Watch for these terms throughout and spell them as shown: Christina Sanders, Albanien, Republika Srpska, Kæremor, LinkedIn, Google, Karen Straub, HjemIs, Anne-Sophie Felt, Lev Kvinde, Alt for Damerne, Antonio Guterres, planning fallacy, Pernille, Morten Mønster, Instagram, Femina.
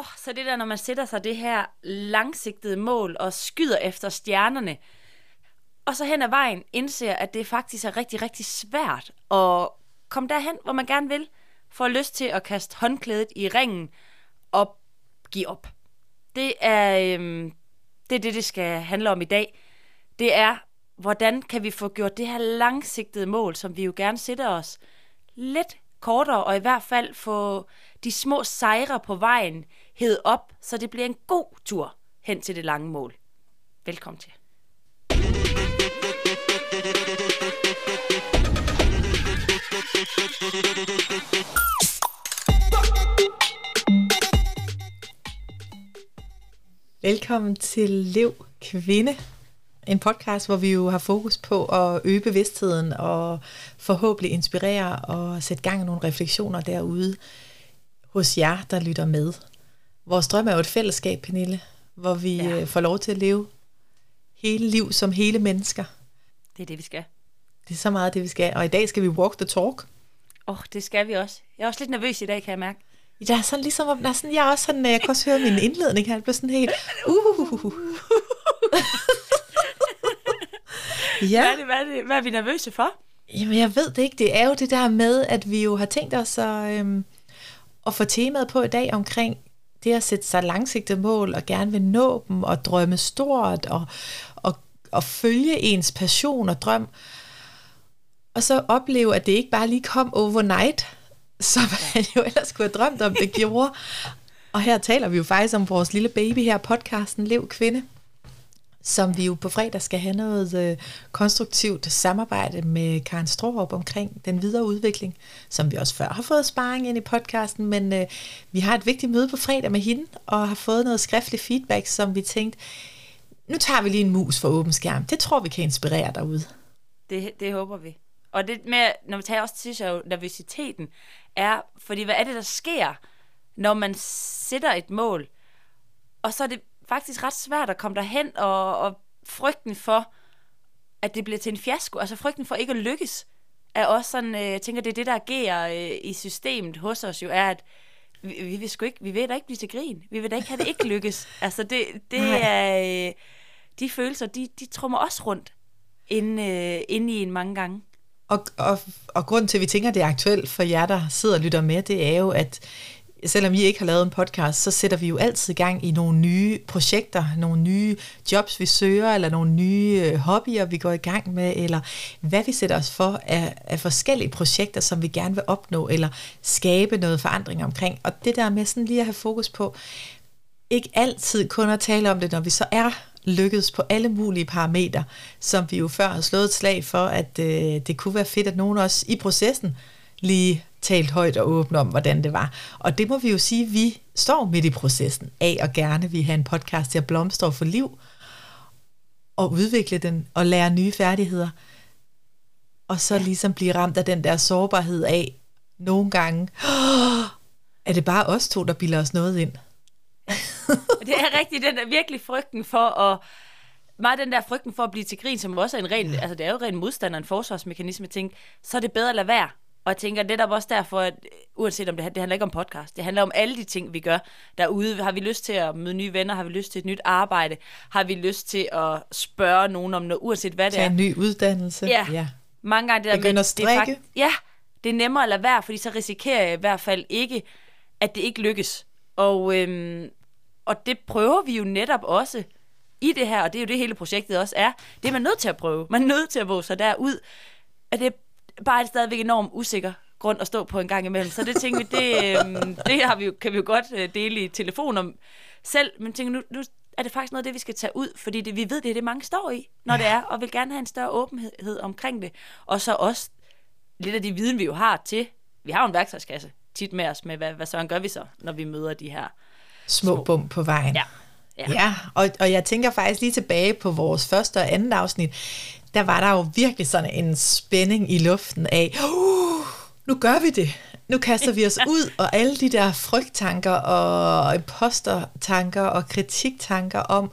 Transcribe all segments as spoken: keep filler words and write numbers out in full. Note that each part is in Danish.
Åh, oh, så det der, når man sætter sig det her langsigtede mål og skyder efter stjernerne, og så hen ad vejen indser, at det faktisk er rigtig, rigtig svært at komme derhen, hvor man gerne vil, for lyst til at kaste håndklædet i ringen og give op. Det er, øhm, det er det, det skal handle om i dag. Det er, hvordan kan vi få gjort det her langsigtede mål, som vi jo gerne sætter os, lidt kortere, og i hvert fald få de små sejre på vejen hevet op, så det bliver en god tur hen til det lange mål. Velkommen til. Velkommen til Lev Kvinde. En podcast, hvor vi jo har fokus på at øge bevidstheden og forhåbentlig inspirere og sætte gang i nogle refleksioner derude hos jer, der lytter med. Vores drøm er jo et fællesskab, Pernille, hvor vi ja. får lov til at leve hele liv som hele mennesker. Det er det, vi skal. Det er så meget det, vi skal. Og i dag skal vi walk the talk. Åh, oh, det skal vi også. Jeg er også lidt nervøs i dag, kan jeg mærke. Jeg er sådan ligesom, jeg, er sådan, jeg er også sådan, jeg kan også høre min indledning her, jeg bliver sådan helt, uh. Ja. Hvad, er det, hvad, er det, hvad er vi nervøse for? Jamen jeg ved det ikke. Det er jo det der med, at vi jo har tænkt os at, øhm, at få temaet på i dag omkring det at sætte sig langsigtede mål og gerne vil nå dem og drømme stort og, og, og følge ens passion og drøm. Og så opleve, at det ikke bare lige kom overnight, som man jo ellers kunne have drømt om det gjorde. Og her taler vi jo faktisk om vores lille baby her, podcasten Lev Kvinde, som vi jo på fredag skal have noget øh, konstruktivt samarbejde med Karen Straub omkring den videre udvikling, som vi også før har fået sparring ind i podcasten, men øh, vi har et vigtigt møde på fredag med hende, og har fået noget skriftlig feedback, som vi tænkte, nu tager vi lige en mus for åben skærm. Det tror vi kan inspirere derude. Det, det håber vi. Og det med, når vi tager også til sig, nervøsiteten er, fordi hvad er det, der sker, når man sætter et mål, og så er det faktisk ret svært at komme derhen, og, og frygten for, at det bliver til en fiasko, altså frygten for ikke at lykkes, er også sådan, øh, jeg tænker, det er det, der agerer øh, i systemet hos os jo, er, at vi, vi, vil, sgu ikke, vi vil da ikke blive til grin, vi vil da ikke have det ikke lykkes, altså det, det er, øh, de følelser, de, de trummer også rundt, inde, øh, inde i en mange gange. Og, og, og grunden til, at vi tænker, det er aktuelt for jer, der sidder og lytter med, det er jo, at selvom I ikke har lavet en podcast, så sætter vi jo altid gang i nogle nye projekter, nogle nye jobs, vi søger, eller nogle nye hobbyer, vi går i gang med, eller hvad vi sætter os for af, af forskellige projekter, som vi gerne vil opnå, eller skabe noget forandring omkring. Og det der med sådan lige at have fokus på, ikke altid kun at tale om det, når vi så er lykkedes på alle mulige parametre, som vi jo før har slået et slag for, at øh, det kunne være fedt, at nogen også i processen lige talt højt og åbent om, hvordan det var. Og det må vi jo sige, at vi står midt i processen af, og gerne vil have en podcast til at blomstre og få liv, og udvikle den, og lære nye færdigheder, og så ligesom blive ramt af den der sårbarhed af, nogle gange, oh, er det bare os to, der bilder os noget ind? Det er rigtigt, den der virkelig frygten for at, meget den der frygten for at blive til grin, som også er en ren, altså det er jo ren modstander, en forsvarsmekanisme, at tænke, så er det bedre at lade være. Og jeg tænker netop også derfor, at uanset om det, det handler ikke om podcast, det handler om alle de ting, vi gør derude. Har vi lyst til at møde nye venner? Har vi lyst til et nyt arbejde? Har vi lyst til at spørge nogen om noget, uanset hvad det er? Til en ny uddannelse. Ja, ja. Mange gange det der begynder at strikke. Ja, det er nemmere at lade være, fordi så risikerer jeg i hvert fald ikke, at det ikke lykkes. Og, øhm, og det prøver vi jo netop også i det her, og det er jo det hele projektet også er. Det er man nødt til at prøve. Man er nødt til at våge sig derud. Og det bare er stadigvæk enormt usikker grund at stå på en gang imellem. Så det tænker vi, det, øh, det har vi jo, kan vi jo godt dele i telefon om selv, men tænker nu, nu er det faktisk noget af det, vi skal tage ud, fordi det, vi ved, det er det, mange står i, når det er, og vil gerne have en større åbenhed omkring det. Og så også lidt af de viden, vi jo har til, vi har jo en værktøjskasse tit med os med, hvad, hvad sådan gør vi så, når vi møder de her små, små bump på vejen. Ja, ja. ja og, og jeg tænker faktisk lige tilbage på vores første og andet afsnit, der var der jo virkelig sådan en spænding i luften af, uh, nu gør vi det, nu kaster vi os ud, og alle de der frygttanker og impostertanker og kritiktanker om,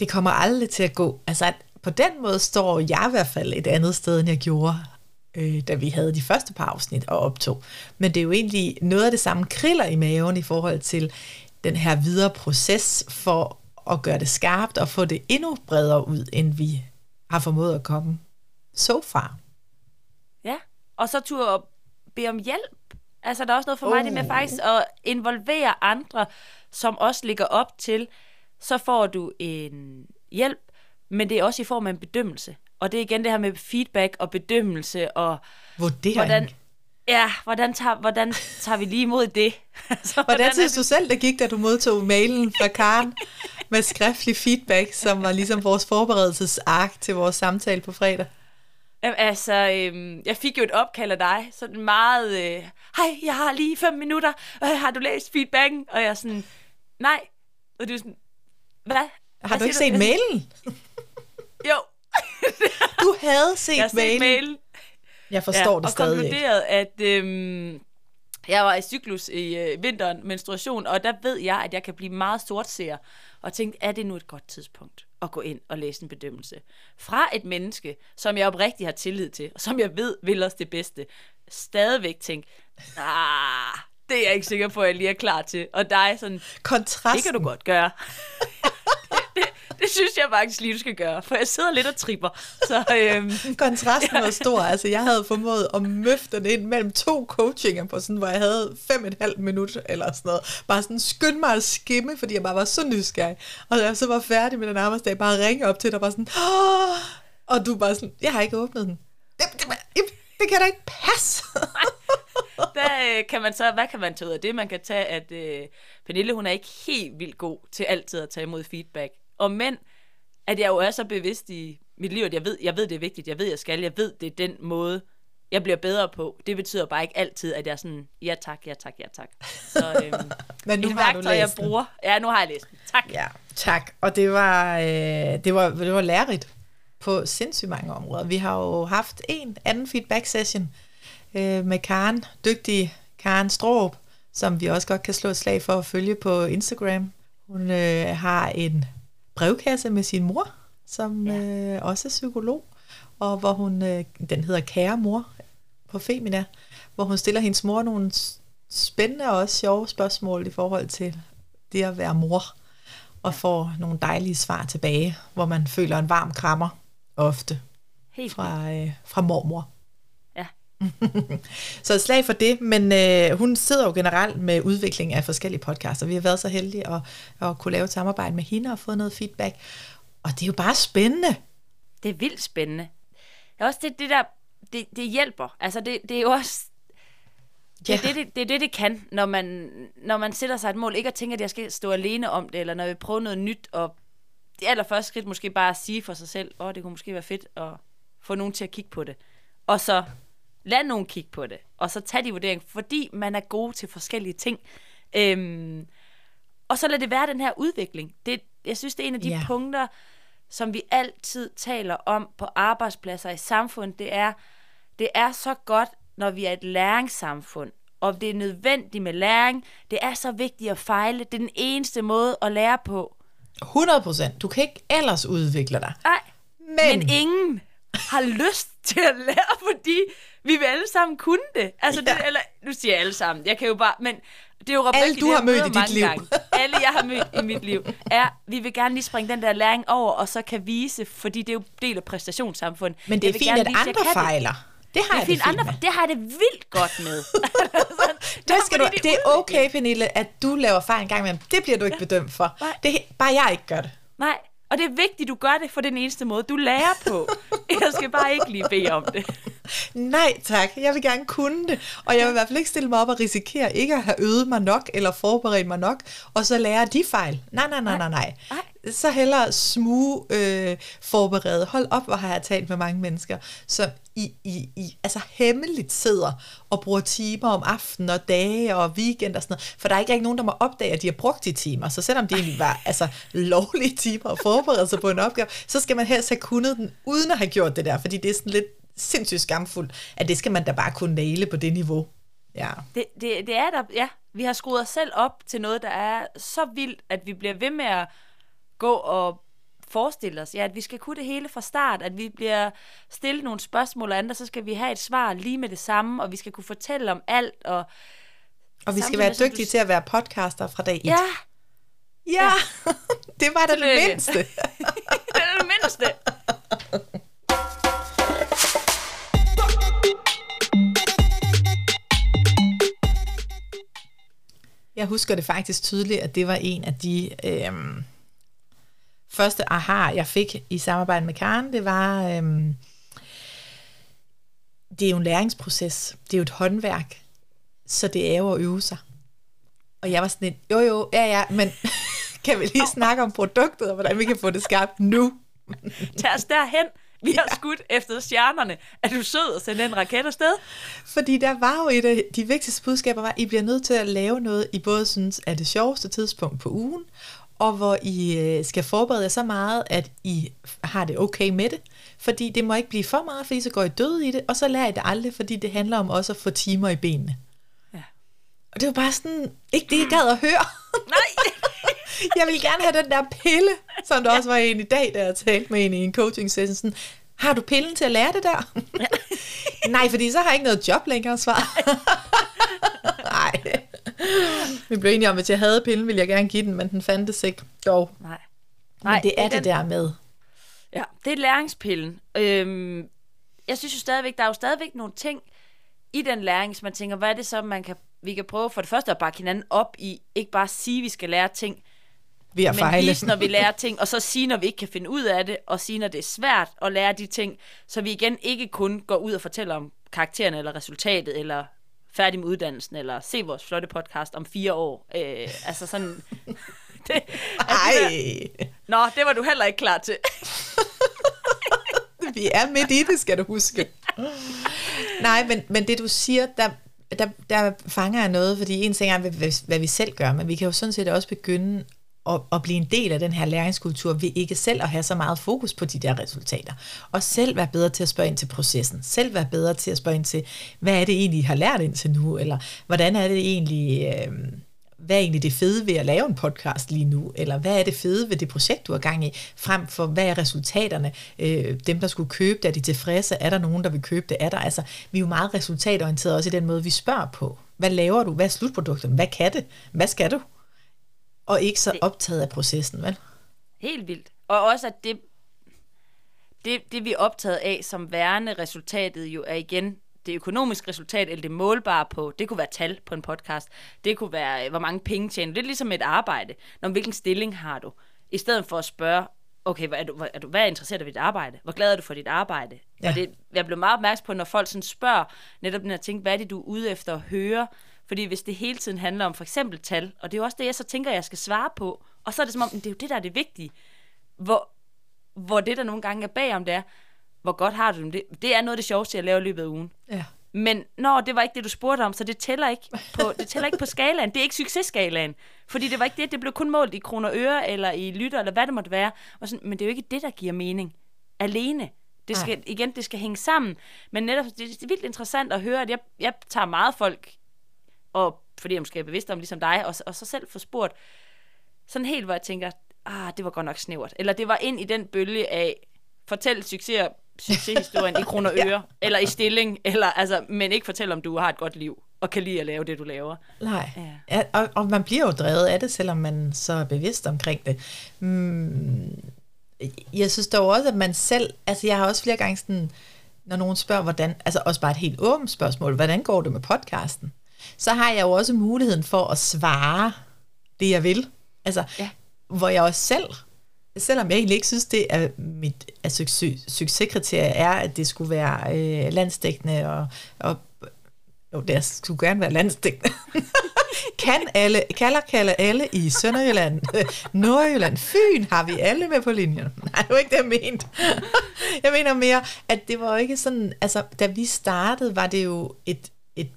det kommer aldrig til at gå. Altså at på den måde står jeg i hvert fald et andet sted, end jeg gjorde, øh, da vi havde de første par afsnit og optog. Men det er jo egentlig noget af det samme kriller i maven i forhold til, den her videre proces for at gøre det skarpt og få det endnu bredere ud, end vi har formået at komme so far. Ja, og så turde jeg bede om hjælp. Altså, der er også noget for oh. mig, det med faktisk at involvere andre, som også ligger op til, så får du en hjælp, men det er også i form af en bedømmelse. Og det er igen det her med feedback og bedømmelse og vurdering. Hvordan, ja, hvordan tager, hvordan tager vi lige imod det? Så, hvordan hvordan synes vi... du selv, det gik, da du modtog mailen fra Karen med skriftlig feedback, som var ligesom vores forberedelsesark til vores samtale på fredag? Jamen, altså, øhm, jeg fik jo et opkald af dig, sådan meget, øh, hej, jeg har lige fem minutter, øh, har du læst feedbacken? Og jeg sådan, nej. Og du sådan, hvad? Har hvad du ikke set du? Mailen? Jo. Du havde set, jeg mailen. set mailen. Jeg forstår ja, det stadig ikke. Og konkluderede, at øhm, jeg var i cyklus i øh, vinteren, menstruation, og der ved jeg, at jeg kan blive meget sortseer. Og tænkte, er det nu et godt tidspunkt at gå ind og læse en bedømmelse fra et menneske, som jeg oprigtigt har tillid til, og som jeg ved vil os det bedste, stadigvæk tænke, ah, det er jeg ikke sikker på, at jeg lige er klar til. Og dig sådan, kontrasten. Det kan du godt gøre. det, det, det synes jeg faktisk lige, du skal gøre, for jeg sidder lidt og tripper. Så, øhm, kontrasten var stor. Altså, jeg havde formået at møfte det ind mellem to coachinger, på sådan, hvor jeg havde fem og et halvt minut eller sådan noget. Bare sådan skynd mig at skimme, fordi jeg bare var så nysgerrig. Og da jeg så var færdig med den arbejdsdag, bare ringe op til dig, bare sådan, åh! Og du bare sådan, jeg har ikke åbnet den. Det, det, det, det kan da ikke passe. Der kan man så, hvad kan man tage ud af det? Man kan tage, at øh, Pernille, hun er ikke helt vildt god til altid at tage imod feedback. Og men, at jeg jo er så bevidst i mit liv, at jeg ved, jeg ved, det er vigtigt, jeg ved, jeg skal, jeg ved, det er den måde, jeg bliver bedre på. Det betyder bare ikke altid, at jeg er sådan, ja tak, ja tak, ja tak. Så øhm, men nu et har værktøj, jeg bruger. Ja, nu har jeg læst den. Tak. Ja, tak. Og det var, øh, det var, det var lærerigt på sindssygt mange områder. Vi har jo haft en anden feedback session øh, med Karen, dygtig Karen Straub, som vi også godt kan slå et slag for at følge på Instagram. Hun øh, har en brevkasse med sin mor, som ja. øh, også er psykolog, og hvor hun, øh, den hedder Kæremor på Femina, hvor hun stiller hendes mor nogle spændende og også sjove spørgsmål i forhold til det at være mor, og ja. får nogle dejlige svar tilbage, hvor man føler en varm krammer ofte fra, øh, fra mormor. Ja. Så slag for det, men øh, hun sidder jo generelt med udvikling af forskellige podcaster. Vi har været så heldige at, at kunne lave et samarbejde med hende og få noget feedback, og det er jo bare spændende. Det er vildt spændende. Det er også det, det der, det, det hjælper. Altså det, det er jo også, det, yeah. det, det, det, det, det kan, når man, når man sætter sig et mål. Ikke at tænke, at jeg skal stå alene om det, eller når vi prøver noget nyt, og det allerførste skridt måske bare at sige for sig selv, åh, oh, det kunne måske være fedt at få nogen til at kigge på det. Og så lad nogen kigge på det, og så tage de vurdering, fordi man er god til forskellige ting. Øhm, og så lad det være den her udvikling. Det, jeg synes, det er en af de yeah. punkter, som vi altid taler om på arbejdspladser i samfundet, det er, det er så godt, når vi er et læringssamfund, og det er nødvendigt med læring. Det er så vigtigt at fejle. Det er den eneste måde at lære på. hundrede procent. Du kan ikke ellers udvikle dig. Nej, men, men ingen har lyst til at lære, fordi vi vil alle sammen kunne det. Altså, ja. det eller, nu siger jeg alle sammen. Jeg kan jo bare, men det er jo alle du det, har mødt i dit liv. Gange. Alle jeg har mødt i mit liv. Ja, vi vil gerne lige springe den der læring over, og så kan vise, fordi det er jo del af præstationssamfundet. Men det er fint, at vise, andre fejler. Det. det har det jeg fint, det fint andre, det har det vildt godt med. det, skal du, det er okay, Pernille, at du laver fejl en gang imellem. Det bliver du ikke ja. bedømt for. Det, bare jeg ikke gør det. Nej, og det er vigtigt, du gør det, for den eneste måde, du lærer på. Jeg skal bare ikke lige bede om det. Nej tak, jeg vil gerne kunne det, og jeg vil i hvert fald ikke stille mig op og risikere ikke at have øvet mig nok, eller forberedt mig nok, og så lære de fejl. Nej, nej, nej, nej, nej. nej. Så hellere smue øh, forberede. Hold op, hvor har jeg talt med mange mennesker, som i, i, i, altså hemmeligt sidder og bruger timer om aftenen og dage og weekend og sådan noget, for der er ikke, ikke nogen, der må opdage, at de har brugt de timer, så selvom det egentlig var altså, lovlige timer at forberede sig på en opgave, så skal man helst have kunnet den, uden at have gjort det der, fordi det er sådan lidt sindssygt skamfuldt, at det skal man da bare kunne næle på det niveau. Ja. Det, det, det er der, ja. Vi har skruet os selv op til noget, der er så vildt, at vi bliver ved med at gå og forestille os, ja, at vi skal kunne det hele fra start, at vi bliver stillet nogle spørgsmål og andet, så skal vi have et svar lige med det samme, og vi skal kunne fortælle om alt. Og, og vi skal være dygtige du... til at være podcaster fra dag et. Ja, Ja, det var da det, det mindste. Det var det mindste. Jeg husker det faktisk tydeligt, at det var en af de øh, første aha, jeg fik i samarbejde med Karen. Det var, øh, det er jo en læringsproces. Det er jo et håndværk. Så det er jo at øve sig. Og jeg var sådan en, jo jo, ja ja, men kan vi lige snakke om produktet, og hvordan vi kan få det skabt nu? Tag os derhen. Vi har ja. skudt efter stjernerne. Er du sød at sende en raket afsted? Fordi der var jo et af de vigtigste budskaber, var, at I bliver nødt til at lave noget, I både synes er det sjoveste tidspunkt på ugen, og hvor I skal forberede jer så meget, at I har det okay med det. Fordi det må ikke blive for meget, fordi så går I døde i det, og så lærer I det aldrig, fordi det handler om også at få timer i benene. Og det var bare sådan, ikke det, jeg gad at høre. Nej! Jeg ville gerne have den der pille, som der ja. også var en i dag, da jeg talte med en i en coaching session. Sådan, har du pillen til at lære det der? Ja. Nej, fordi så har jeg ikke noget job længere, svar. Nej. Nej. Vi blev enige om, at hvis jeg havde pillen, ville jeg gerne give den, men den fandtes ikke dog. Nej. Nej, men det er den... det der med. Ja, det er læringspillen. Øhm, jeg synes jo stadigvæk, der er jo stadigvæk nogle ting i den læring, som man tænker, hvad er det så, man kan vi kan prøve for det første at bakke hinanden op i, ikke bare sige, at vi skal lære ting, men fejle. Vise, når vi lærer ting, og så sige, når vi ikke kan finde ud af det, og sige, når det er svært at lære de ting, så vi igen ikke kun går ud og fortæller om karaktererne, eller resultatet, eller færdig med uddannelsen, eller se vores flotte podcast om fire år. Øh, altså sådan... det, altså, ej! Der... Nå, det var du heller ikke klar til. Vi er midt i det, skal du huske. Nej, men, men det du siger, der... Der, der fanger jeg noget, fordi en ting er, hvad, hvad vi selv gør, men vi kan jo sådan set også begynde at, at blive en del af den her læringskultur, vi ikke selv at have så meget fokus på de der resultater, og selv være bedre til at spørge ind til processen, selv være bedre til at spørge ind til, hvad er det egentlig, I har lært indtil nu, eller hvordan er det egentlig, øh, hvad er egentlig det fede ved at lave en podcast lige nu, eller hvad er det fede ved det projekt, du har gang i, frem for, hvad er resultaterne, øh, dem der skulle købe det, er de tilfredse, er der nogen, der vil købe det, er der, altså, vi er jo meget resultatorienterede også i den måde, vi spørger på, hvad laver du, hvad er slutproduktet, hvad kan det, hvad skal du, og ikke så optaget af processen, vel? Helt vildt, og også at det, det, det vi er optaget af som værende resultatet jo er igen, det økonomiske resultat, eller det målbare på, det kunne være tal på en podcast, det kunne være, hvor mange penge tjener, lidt ligesom et arbejde, når hvilken stilling har du, i stedet for at spørge, okay, hvad er du, er du, hvad er interesseret af dit arbejde, hvor glad er du for dit arbejde, ja. Og det, jeg blev meget opmærksom på, når folk sådan spørger, netop den her ting, hvad er det, du er ude efter at høre, fordi hvis det hele tiden handler om for eksempel tal, og det er jo også det, jeg så tænker, jeg skal svare på, og så er det som om, det er jo det, der er det vigtige, hvor, hvor det, der nogle gange er bagom, det er, hvor godt har du dem? Det, det er noget af det sjoveste, jeg laver i løbet af ugen. Ja. Men når det var ikke det, du spurgte om, så det tæller ikke på, det tæller ikke på skalaen. Det er ikke successkalaen. Fordi det var ikke det, det blev kun målt i kroner og øre, eller i lytter, eller hvad det måtte være. Og sådan, men det er jo ikke det, der giver mening. Alene. Det skal, igen, det skal hænge sammen. Men netop, det, det er vildt interessant at høre, at jeg, jeg tager meget folk, og fordi jeg måske er bevidst om, ligesom dig, og, og så selv får spurgt, sådan helt, hvor jeg tænker, ah, det var godt nok snævert. Eller det var ind i den bølge af, fortæl succes, succeshistorien i kroner og øre, ja. Eller i stilling, eller, altså, men ikke fortæl, om du har et godt liv, og kan lide at lave det, du laver. Nej, ja. Ja, og, og man bliver jo drevet af det, selvom man så er bevidst omkring det. Mm, jeg synes dog også, at man selv, altså jeg har også flere gange sådan, når nogen spørger, hvordan, altså også bare et helt åbent spørgsmål, hvordan går det med podcasten? Så har jeg jo også muligheden for at svare det, jeg vil. Altså, ja. Hvor jeg også selv, selvom jeg egentlig ikke synes, det er mit at succes, succeskriterie er, at det skulle være øh, landsdækkende, og, og jo, det skulle gerne være landsdækkende. kan alle, kalder, kalder alle i Sønderjylland, Nordjylland, Fyn, har vi alle med på linjen? Nej, det var ikke det, jeg mente. Jeg mener mere, at det var ikke sådan, altså, da vi startede, var det jo et, et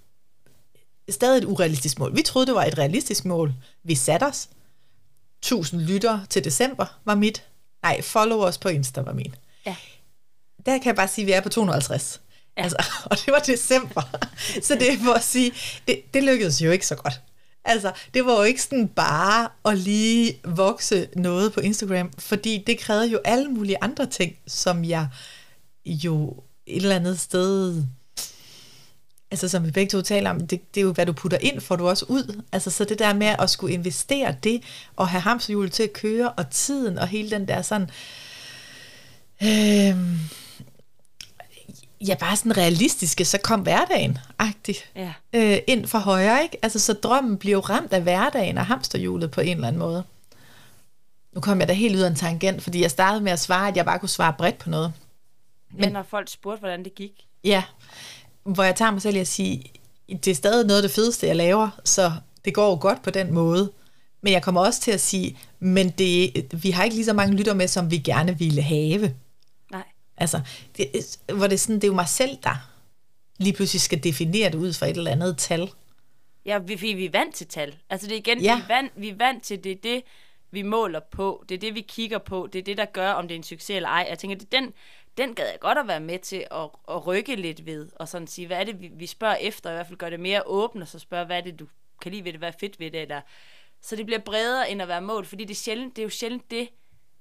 stadig et urealistisk mål. Vi troede, det var et realistisk mål. Vi satte os. tusind lyttere til december var mit. Nej, followers på Insta var min. Ja. Der kan jeg bare sige, at vi er på to hundrede og halvtreds. Ja. Altså, og det var december. Så det er for at sige, det, det lykkedes jo ikke så godt. Altså, det var jo ikke sådan bare at lige vokse noget på Instagram, fordi det krævede jo alle mulige andre ting, som jeg jo et eller andet sted altså som vi begge to taler om, det, det er jo, hvad du putter ind, får du også ud. Altså så det der med at skulle investere det, og have hamsterhjulet til at køre, og tiden, og hele den der sådan, øh, ja, bare sådan realistiske, så kom hverdagen-agtigt ja. øh, ind fra højre, ikke? Altså så drømmen bliver jo ramt af hverdagen og hamsterhjulet på en eller anden måde. Nu kom jeg da helt ud af en tangent, fordi jeg startede med at svare, at jeg bare kunne svare bredt på noget. Men ja, når folk spurgte, hvordan det gik. Ja, hvor jeg tager mig selv i at sige, det er stadig noget af det fedeste, jeg laver, så det går jo godt på den måde. Men jeg kommer også til at sige, men det, vi har ikke lige så mange lytter med, som vi gerne ville have. Nej. Altså, det, hvor det er, sådan, det er jo mig selv, der lige pludselig skal definere det ud fra et eller andet tal. Ja, vi, vi er vant til tal. Altså det er igen, ja. vi, er vant, vi er vant til det, det vi måler på, det er det, vi kigger på, det er det, der gør, om det er en succes eller ej. Jeg tænker, det den... Den gad jeg godt at være med til at, at rykke lidt ved, og sådan sige, hvad er det, vi, vi spørger efter, og i hvert fald gør det mere åbent, og så spørger, hvad er det, du kan lide ved det, hvad er fedt ved det, eller... Så det bliver bredere end at være målt, fordi det er, sjældent, det er jo sjældent det,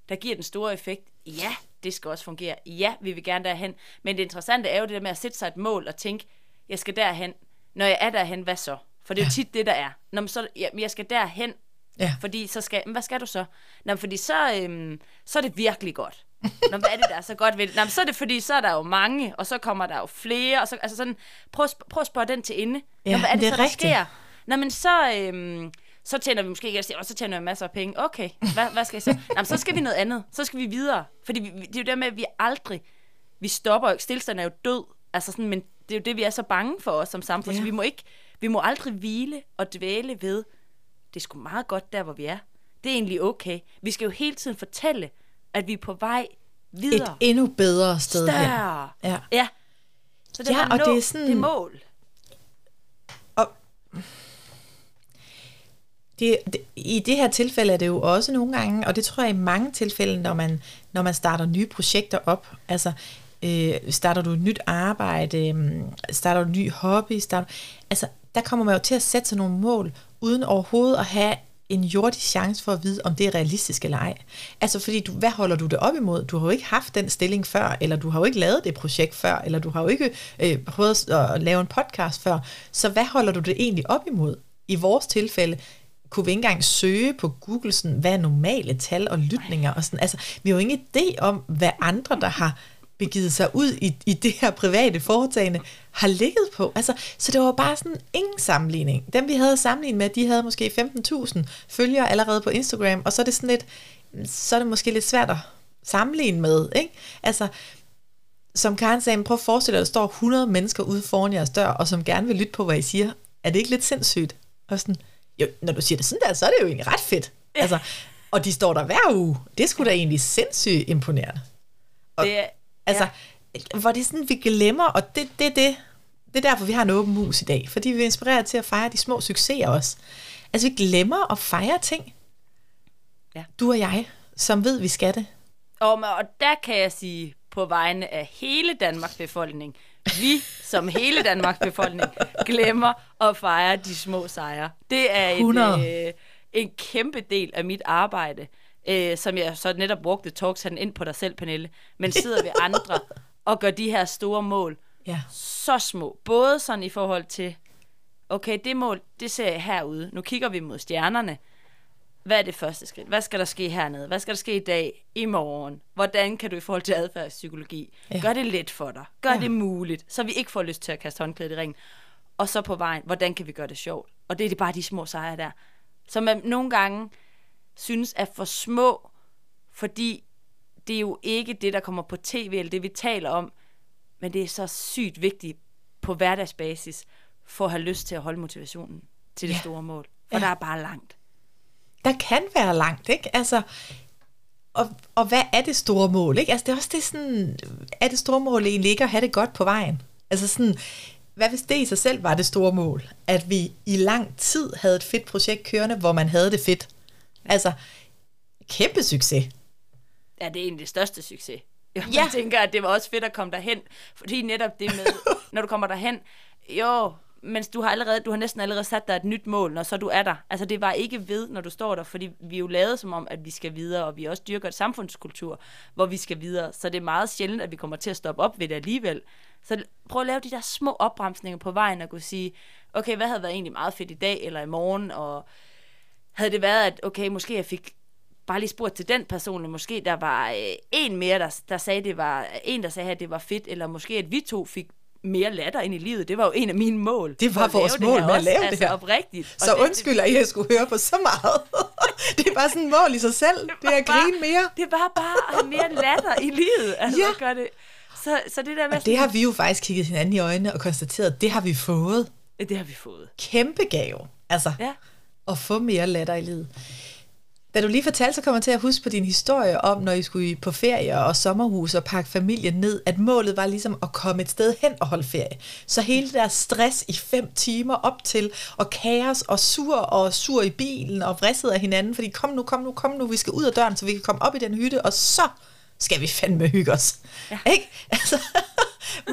der giver den store effekt. Ja, det skal også fungere. Ja, vi vil gerne derhen. Men det interessante er jo det der med at sætte sig et mål og tænke, jeg skal derhen. Når jeg er derhen, hvad så? For det er jo tit det, der er. Nå, men så, jeg skal derhen, ja. Fordi så skal... Hvad skal du så? Nå, fordi så, øhm, så er det virkelig godt. Nå, hvad er det, der er så godt ved det? Nå, så er det, fordi så er der jo mange, og så kommer der jo flere, og så, altså sådan, prøv, prøv at spørge den til ende. Ja, nå, hvad er det, det er så, der sker? Nå, men så, øhm, så tjener vi måske ikke, og så tjener vi masser af penge. Okay, hvad, hvad skal jeg så? Nå, så skal vi noget andet. Så skal vi videre. Fordi vi, det er jo der med, at vi aldrig, vi stopper jo, stillstand er jo død. Altså sådan, men det er jo det, vi er så bange for os som samfund. Ja. Så vi må ikke, vi må aldrig hvile og dvæle ved, det er sgu meget godt der, hvor vi er. Det er egentlig okay. Vi skal jo hele tiden fortælle, at vi er på vej videre. Et endnu bedre sted. Større. Ja. Ja. Så det, ja, og nå, det er sådan... Det er mål. Og det, det, i det her tilfælde er det jo også nogle gange, og det tror jeg i mange tilfælde, når man, når man starter nye projekter op, altså øh, starter du et nyt arbejde, starter du en ny hobby, starter, altså der kommer man jo til at sætte sig nogle mål, uden overhovedet at have en jordig chance for at vide, om det er realistisk eller ej. Altså fordi, du, hvad holder du det op imod? Du har jo ikke haft den stilling før, eller du har jo ikke lavet det projekt før, eller du har jo ikke øh, prøvet at lave en podcast før. Så hvad holder du det egentlig op imod? I vores tilfælde kunne vi ikke engang søge på Google, sådan, hvad er normale tal og lytninger? Og sådan. Altså, vi har jo ingen idé om, hvad andre, der har begivet sig ud i, i det her private foretagende, har ligget på. Altså, så det var bare sådan ingen sammenligning. Dem, vi havde sammenlignet med, de havde måske femten tusind følgere allerede på Instagram, og så er det sådan lidt, så er det måske lidt svært at sammenligne med, ikke? Altså, som Karen sagde, prøv at forestille dig, at der står hundrede mennesker ude foran jeres dør, og som gerne vil lytte på, hvad I siger. Er det ikke lidt sindssygt? Og sådan, jo, når du siger det sådan der, så er det jo egentlig ret fedt. Altså, og de står der hver uge. Det skulle da egentlig sindssygt imponerende. Og det altså, ja. Hvor det er sådan, vi glemmer, og det, det, det, det er derfor, vi har en åben hus i dag, fordi vi er inspireret til at fejre de små succeser også. Altså, vi glemmer at fejre ting, ja. Du og jeg, som ved, vi skal det. Og, og der kan jeg sige, på vegne af hele Danmarks befolkning, vi som hele Danmarks befolkning, glemmer at fejre de små sejre. Det er et, øh, en kæmpe del af mit arbejde. Øh, som jeg så netop brugte talkshatten ind på dig selv, Pernille, men sidder ved andre og gør de her store mål ja. Så små. Både sådan i forhold til, okay, det mål, det ser jeg herude. Nu kigger vi mod stjernerne. Hvad er det første skridt? Hvad skal der ske hernede? Hvad skal der ske i dag? I morgen? Hvordan kan du i forhold til adfærdspsykologi? Ja. Gør det let for dig. Gør ja. Det muligt, så vi ikke får lyst til at kaste håndklædet i ringen. Og så på vejen, hvordan kan vi gøre det sjovt? Og det er det bare de små sejre der. Så man nogle gange synes er for små, fordi det er jo ikke det, der kommer på tv, eller det, vi taler om, men det er så sygt vigtigt på hverdagsbasis, for at have lyst til at holde motivationen til det ja. Store mål. For ja. Der er bare langt. Der kan være langt, ikke? Altså, og, og hvad er det store mål, ikke? Altså, det er også det sådan, er det store mål egentlig ikke at have det godt på vejen? Altså sådan, hvad hvis det i sig selv var det store mål? At vi i lang tid havde et fedt projekt kørende, hvor man havde det fedt. Altså, kæmpe succes. Ja, det er egentlig det største succes. Jeg ja. tænker, at det var også fedt at komme derhen, fordi netop det med, når du kommer derhen, jo, mens du har, allerede, du har næsten allerede sat dig et nyt mål, når så du er der. Altså, det var ikke ved, når du står der, fordi vi er jo lavet som om, at vi skal videre, og vi også dyrker et samfundskultur, hvor vi skal videre. Så det er meget sjældent, at vi kommer til at stoppe op ved det alligevel. Så prøv at lave de der små opbremsninger på vejen og kunne sige, okay, hvad havde været egentlig meget fedt i dag eller i morgen, og havde det været, at okay, måske jeg fik bare lige spurgt til den person, måske der var øh, en mere, der, der sagde, det var en, der sagde, at det var fedt, eller måske at vi to fik mere latter ind i livet. Det var jo en af mine mål. Det var vores mål med at lave det her. Oprigtigt. Så undskyld, at jeg skulle høre på så meget. Det er bare sådan et mål i sig selv. Det er at grine mere. Det er bare bare at have mere latter i livet. Altså, ja. Gør det. Så, så det der med, og det har vi jo faktisk kigget hinanden i øjnene og konstateret, det har vi fået. Det har vi fået. Kæmpe gave. Altså, ja. At få mere latter i livet. Da du lige fortalte, så kommer jeg til at huske på din historie om, når I skulle på ferie og sommerhus og pakke familien ned, at målet var ligesom at komme et sted hen og holde ferie. Så hele det der stress i fem timer op til, og kaos og sur og sur i bilen og vrisset af hinanden, fordi kom nu, kom nu, kom nu, vi skal ud af døren, så vi kan komme op i den hytte, og så skal vi fandme hygge os. Ja. Ikke? Altså,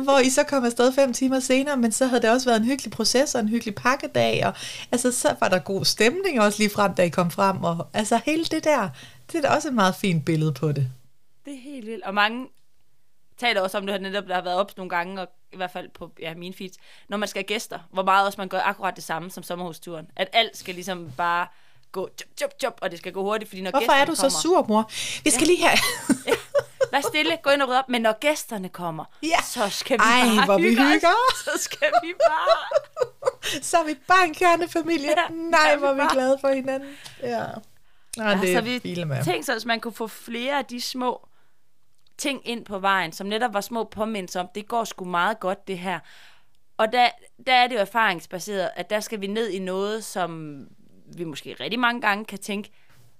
hvor I så kom afsted fem timer senere, men så havde det også været en hyggelig proces og en hyggelig pakkedag, og altså, så var der god stemning også lige frem, da I kom frem, og altså hele det der, det er da også et meget fint billede på det. Det er helt vildt, og mange taler også om det her netop, der har været op nogle gange, og i hvert fald på ja, mine feeds, når man skal have gæster, hvor meget også man gør akkurat det samme som sommerhusturen, at alt skal ligesom bare gå chop, chop, chop, og det skal gå hurtigt, fordi når Hvorfor gæsterne kommer... Hvorfor er du så sur, mor? Vi skal ja. lige have... Vær stille, gå ind og rydde op, men når gæsterne kommer, yeah. så skal vi Ej, bare hvor vi hygge hygger. Så skal vi bare... så er vi bare en kernefamilie. Ja, Nej, hvor vi er vi glade for hinanden. Ja, Ej, ja det så vi tænkte så, hvis man kunne få flere af de små ting ind på vejen, som netop var små påmindelser om, det går sgu meget godt, det her. Og der, der er det jo erfaringsbaseret, at der skal vi ned i noget, som vi måske rigtig mange gange kan tænke,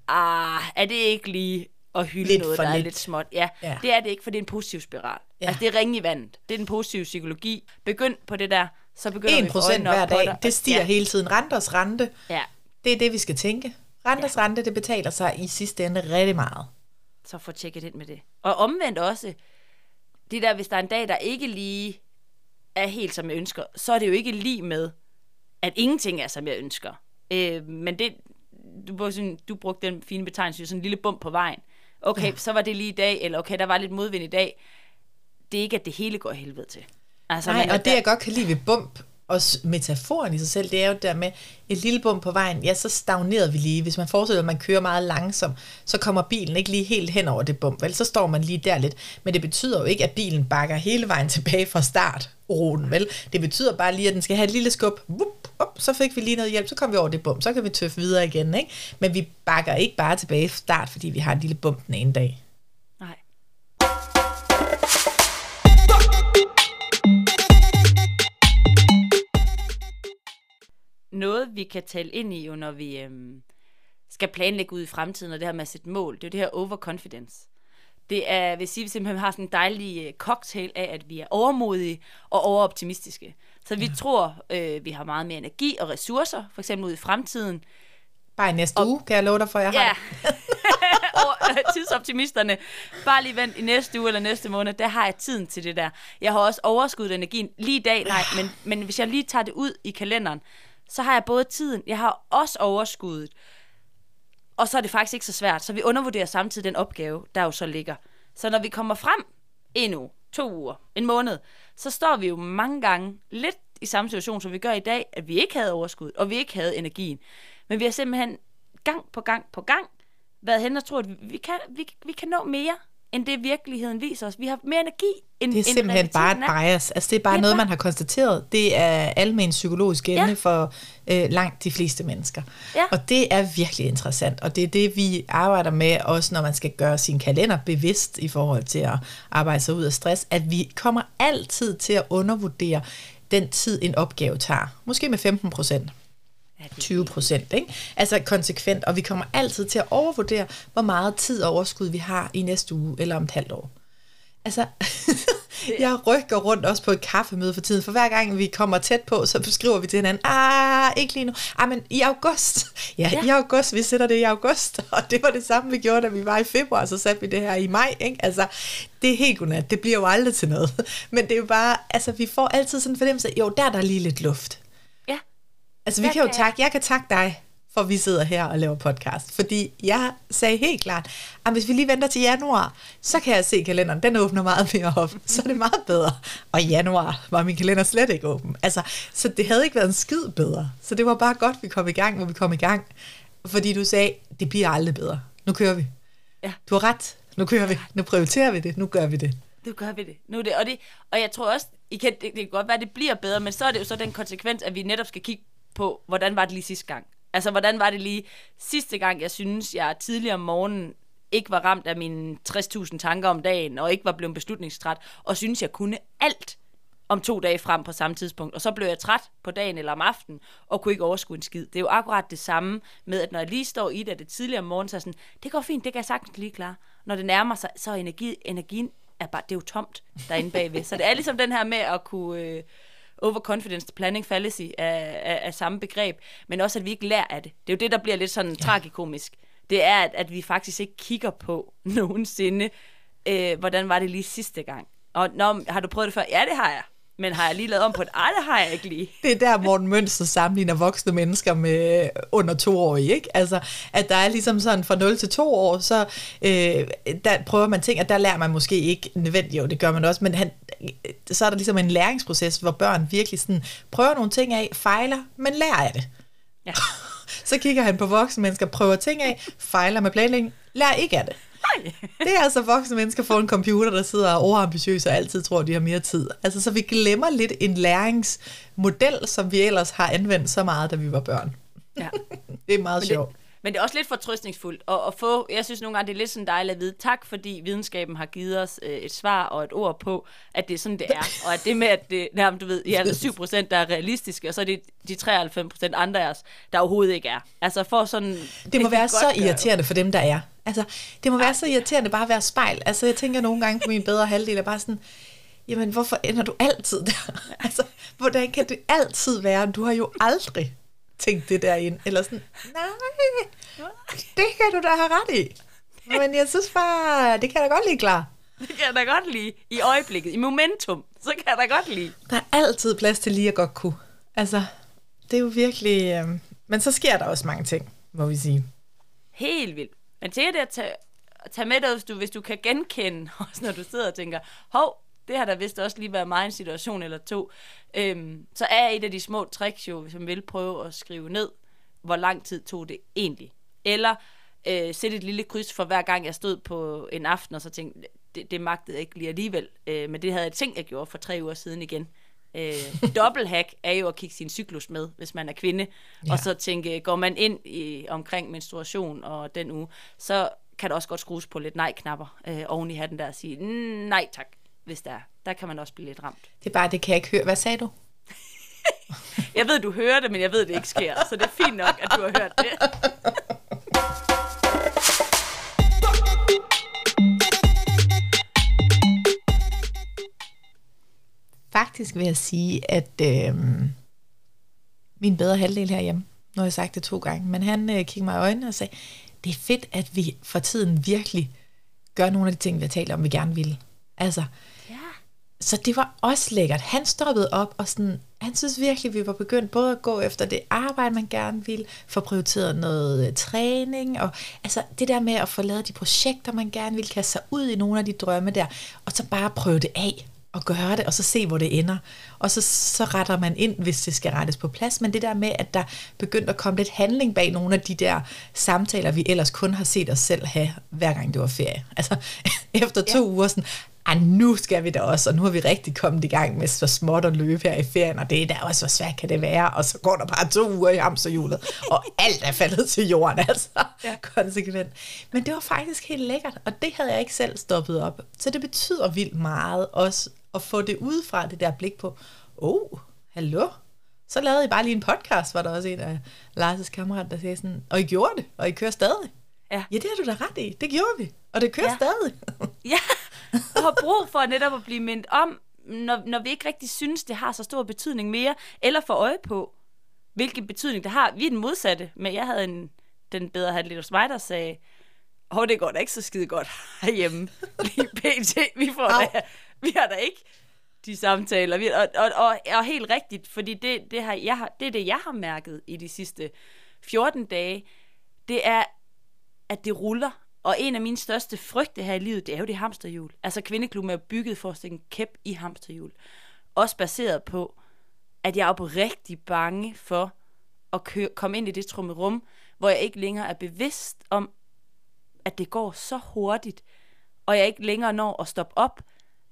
ah, er det ikke lige... og hylde lidt noget, der lidt. er lidt småt. Ja, ja, det er det ikke, for det er en positiv spiral. Ja. Altså, det er ringe i vandet. Det er den positive psykologi. Begynd på det der, så begynder vi på øjnene hver dag, dig. Det stiger ja. hele tiden. Renters rente, ja. det er det, vi skal tænke. Renters ja. rente, det betaler sig i sidste ende rigtig meget. Så få tjekket ind med det. Og omvendt også, det der, hvis der er en dag, der ikke lige er helt, som jeg ønsker, så er det jo ikke lige med, at ingenting er, som jeg ønsker. Øh, men det, du, du brugte den fine betegnelse, sådan en lille bump på vejen. Okay, så var det lige i dag, eller okay, der var lidt modvind i dag. Det er ikke, at det hele går helvede til. Altså, Nej, men, og det der... jeg godt kan lide ved bump, og metaforen i sig selv, det er jo der med et lille bump på vejen, ja, så stagnerede vi lige. Hvis man forestiller, at man kører meget langsomt, så kommer bilen ikke lige helt hen over det bump, vel? Så står man lige der lidt. Men det betyder jo ikke, at bilen bakker hele vejen tilbage fra startruten, vel? Det betyder bare lige, at den skal have et lille skub, Vup, op, så fik vi lige noget hjælp, så kom vi over det bump, så kan vi tøffe videre igen, ikke? Men vi bakker ikke bare tilbage fra start, fordi vi har en lille bump den ene dag. Nej. Noget, vi kan tale ind i, jo, når vi øhm, skal planlægge ud i fremtiden, og det her med at sætte mål, det er det her overconfidence. Det er, vil sige, at vi simpelthen har sådan en dejlig cocktail af, at vi er overmodige og overoptimistiske. Så vi ja. tror, øh, vi har meget mere energi og ressourcer, for eksempel ud i fremtiden. Bare i næste og, uge, kan jeg love dig for, jeg ja. har det. Tidsoptimisterne, bare lige vent i næste uge eller næste måned, der har jeg tiden til det der. Jeg har også overskudt energien lige i dag, nej, men, men hvis jeg lige tager det ud i kalenderen, så har jeg både tiden, jeg har også overskuddet, og så er det faktisk ikke så svært. Så vi undervurderer samtidig den opgave, der jo så ligger. Så når vi kommer frem en uge, to uger, en måned, så står vi jo mange gange lidt i samme situation, som vi gør i dag, at vi ikke havde overskud, og vi ikke havde energien. Men vi har simpelthen gang på gang på gang været hen og troet, at vi kan, vi, vi kan nå mere, end det virkeligheden viser os. Vi har mere energi, end det er simpelthen bare et bias. Altså, det er bare det er noget, bare... man har konstateret. Det er almen psykologisk gældende ja. for øh, langt de fleste mennesker. Ja. Og det er virkelig interessant, og det er det, vi arbejder med, også når man skal gøre sin kalender bevidst i forhold til at arbejde sig ud af stress, at vi kommer altid til at undervurdere den tid, en opgave tager. Måske med femten procent. tyve procent, ikke? Altså konsekvent, og vi kommer altid til at overvurdere, hvor meget tid og overskud vi har i næste uge eller om et halvt år. Altså, jeg rykker rundt også på et kaffemøde for tiden, for hver gang vi kommer tæt på, så beskriver vi til hinanden, ah, ikke lige nu, ah, men i august, ja, ja. i august, vi sætter det i august, og det var det samme, vi gjorde, da vi var i februar, så satte vi det her i maj, ikke? Altså, det er helt godnat, det bliver jo aldrig til noget, men det er jo bare, altså, vi får altid sådan en fornemmelse, jo, der er der lige lidt luft. Altså, vi kan jo takke, jeg kan takke dig hvor vi sidder her og laver podcast. Fordi jeg sagde helt klart, at hvis vi lige venter til januar, så kan jeg se kalenderen. Den åbner meget mere op, så er det meget bedre. Og i januar var min kalender slet ikke åben. Altså, så det havde ikke været en skid bedre. Så det var bare godt, at vi kom i gang, hvor vi kom i gang. Fordi du sagde, det bliver aldrig bedre. Nu kører vi. Ja. Du har ret. Nu kører vi. Nu prioriterer vi det. Nu gør vi det. Nu gør vi det. Nu det. Og, det, og jeg tror også, I kan, det, det kan godt være, at det bliver bedre, men så er det jo så den konsekvens, at vi netop skal kigge på, hvordan var det lige sidste gang. Altså, hvordan var det lige sidste gang, jeg synes, jeg tidligere om morgenen ikke var ramt af mine tres tusind tanker om dagen, og ikke var blevet beslutningstræt, og synes, jeg kunne alt om to dage frem på samme tidspunkt, og så blev jeg træt på dagen eller om aftenen, og kunne ikke overskue en skid. Det er jo akkurat det samme med, at når jeg lige står i det, det tidligere om morgenen, så er sådan, det går fint, det kan jeg sagtens lige klare. Når det nærmer sig, så er energi, energien, er bare, det er jo tomt derinde bagved. Så det er ligesom den her med at kunne... Øh, overconfidence planning fallacy af, af, af samme begreb, men også at vi ikke lærer af det. Det er jo det, der bliver lidt sådan ja. tragikomisk. Det er, at, at vi faktisk ikke kigger på nogensinde, øh, hvordan var det lige sidste gang. Og nå, har du prøvet det før? Ja, det har jeg. Men har jeg lige lavet om på et ej, det har jeg ikke lige. Det er der, Morten Mønster sammenligner voksne mennesker med under toårige, ikke? Altså, at der er ligesom sådan fra nul til to år, så øh, der prøver man ting, og der lærer man måske ikke nødvendigt, jo, det gør man også, men han, så er der ligesom en læringsproces, hvor børn virkelig sådan prøver nogle ting af, fejler, men lærer af det. Ja. Så kigger han på voksne mennesker, prøver ting af, fejler med planlægning, lærer ikke af det. Det er altså voksne mennesker får en computer, der sidder og overambitiøse og altid tror, de har mere tid. Altså, så vi glemmer lidt en læringsmodel, som vi ellers har anvendt så meget, da vi var børn. Ja. Det er meget men sjovt. Det, men det er også lidt fortrøstningsfuldt at, at få, jeg synes nogle gange, det er lidt sådan dejligt at vide, tak fordi videnskaben har givet os et svar og et ord på, at det er sådan, det er. Og at det med, at det nærmest, du ved, i altså syv procent, der er realistiske, og så er det de treoghalvfems procent andre af os, der overhovedet ikke er. Altså for sådan... Det, det må være så irriterende for dem, der er. Altså, det må være så irriterende bare at være spejl. Altså, jeg tænker nogle gange på min bedre halvdel, er bare sådan, jamen, hvorfor ender du altid der? Altså, hvordan kan det altid være? Du har jo aldrig tænkt det derind. Eller sådan, nej, det kan du da have ret i. Men jeg synes bare, det kan jeg da godt lide, klar. Det kan jeg da godt lide i øjeblikket, i momentum. Så kan jeg da godt lide. Der er altid plads til lige at godt kunne. Altså, det er jo virkelig... Øh... Men så sker der også mange ting, må vi sige. Helt vildt. Men tænker det at tage, tage med dig, hvis du, hvis du kan genkende, også når du sidder og tænker, hov, det har der vist også lige været mig en situation eller to, øhm, så er et af de små tricks jo, hvis man vil prøve at skrive ned, hvor lang tid tog det egentlig. Eller øh, sætte et lille kryds for hver gang, jeg stod på en aften, og så tænkte, det, det magtede jeg ikke lige alligevel, øh, men det havde jeg tænkt, jeg gjorde for tre uger siden igen. Øh, dobbelthack er jo at kigge sin cyklus med, hvis man er kvinde, ja. Og så tænke, går man ind i, omkring menstruation og den uge, så kan der også godt skrues på lidt nej-knapper øh, oven i hatten der og sige, nej tak, hvis der er. Der kan man også blive lidt ramt. Det er bare, det kan jeg ikke høre. Hvad sagde du? Jeg ved, du hører det, men jeg ved, det ikke sker, så det er fint nok, at du har hørt det. Faktisk vil jeg sige, at øh, min bedre halvdel herhjemme, nu har jeg sagt det to gange, men han øh, kiggede mig i øjnene og sagde, det er fedt, at vi for tiden virkelig gør nogle af de ting, vi har talt om, vi gerne ville. Altså, ja. Så det var også lækkert. Han stoppede op, og sådan, han synes virkelig, vi var begyndt både at gå efter det arbejde, man gerne ville, få prioriteret noget træning, og altså det der med at få lavet de projekter, man gerne ville, kaste sig ud i nogle af de drømme der, og så bare prøve det af. Og gøre det, og så se, hvor det ender. Og så, så retter man ind, hvis det skal rettes på plads. Men det der med, at der begyndte at komme lidt handling bag nogle af de der samtaler, vi ellers kun har set os selv have, hver gang det var ferie. Altså, efter to ja. uger sådan, ah, nu skal vi da også, og nu har vi rigtig kommet i gang med så småt at løbe her i ferien, og det er da også, hvor svært kan det være, og så går der bare to uger i hamsterhjulet, og alt er faldet til jorden, altså, ja. konsekvent. Men det var faktisk helt lækkert, og det havde jeg ikke selv stoppet op. Så det betyder vildt meget også, at få det udefra, det der blik på, oh, hallo, så lavede I bare lige en podcast, var der også en af Lars' kammerat, der sagde sådan, og I gjorde det, og I kører stadig. Ja. Ja, det har du da ret i, det gjorde vi, og det kører ja. stadig. Ja, og har brug for netop at blive mindt om, når, når vi ikke rigtig synes, det har så stor betydning mere, eller får øje på, hvilken betydning det har. Vi er den modsatte, men jeg havde en, den bedre halvdel hos mig, der sagde, åh, oh, det går da ikke så skide godt herhjemme, lige pt, vi får da... Vi har da ikke de samtaler, vi, og, og, og, og helt rigtigt, fordi det, det, har, jeg har, det er det, jeg har mærket i de sidste fjorten dage, det er, at det ruller. Og en af mine største frygte her i livet, det er jo det hamsterhjul. Altså Kvindeklubben er bygget for at stikke en kæp i hamsterhjul. Også baseret på, at jeg er oprigtigt bange for at kø- komme ind i det trummerum, hvor jeg ikke længere er bevidst om, at det går så hurtigt, og jeg ikke længere når at stoppe op,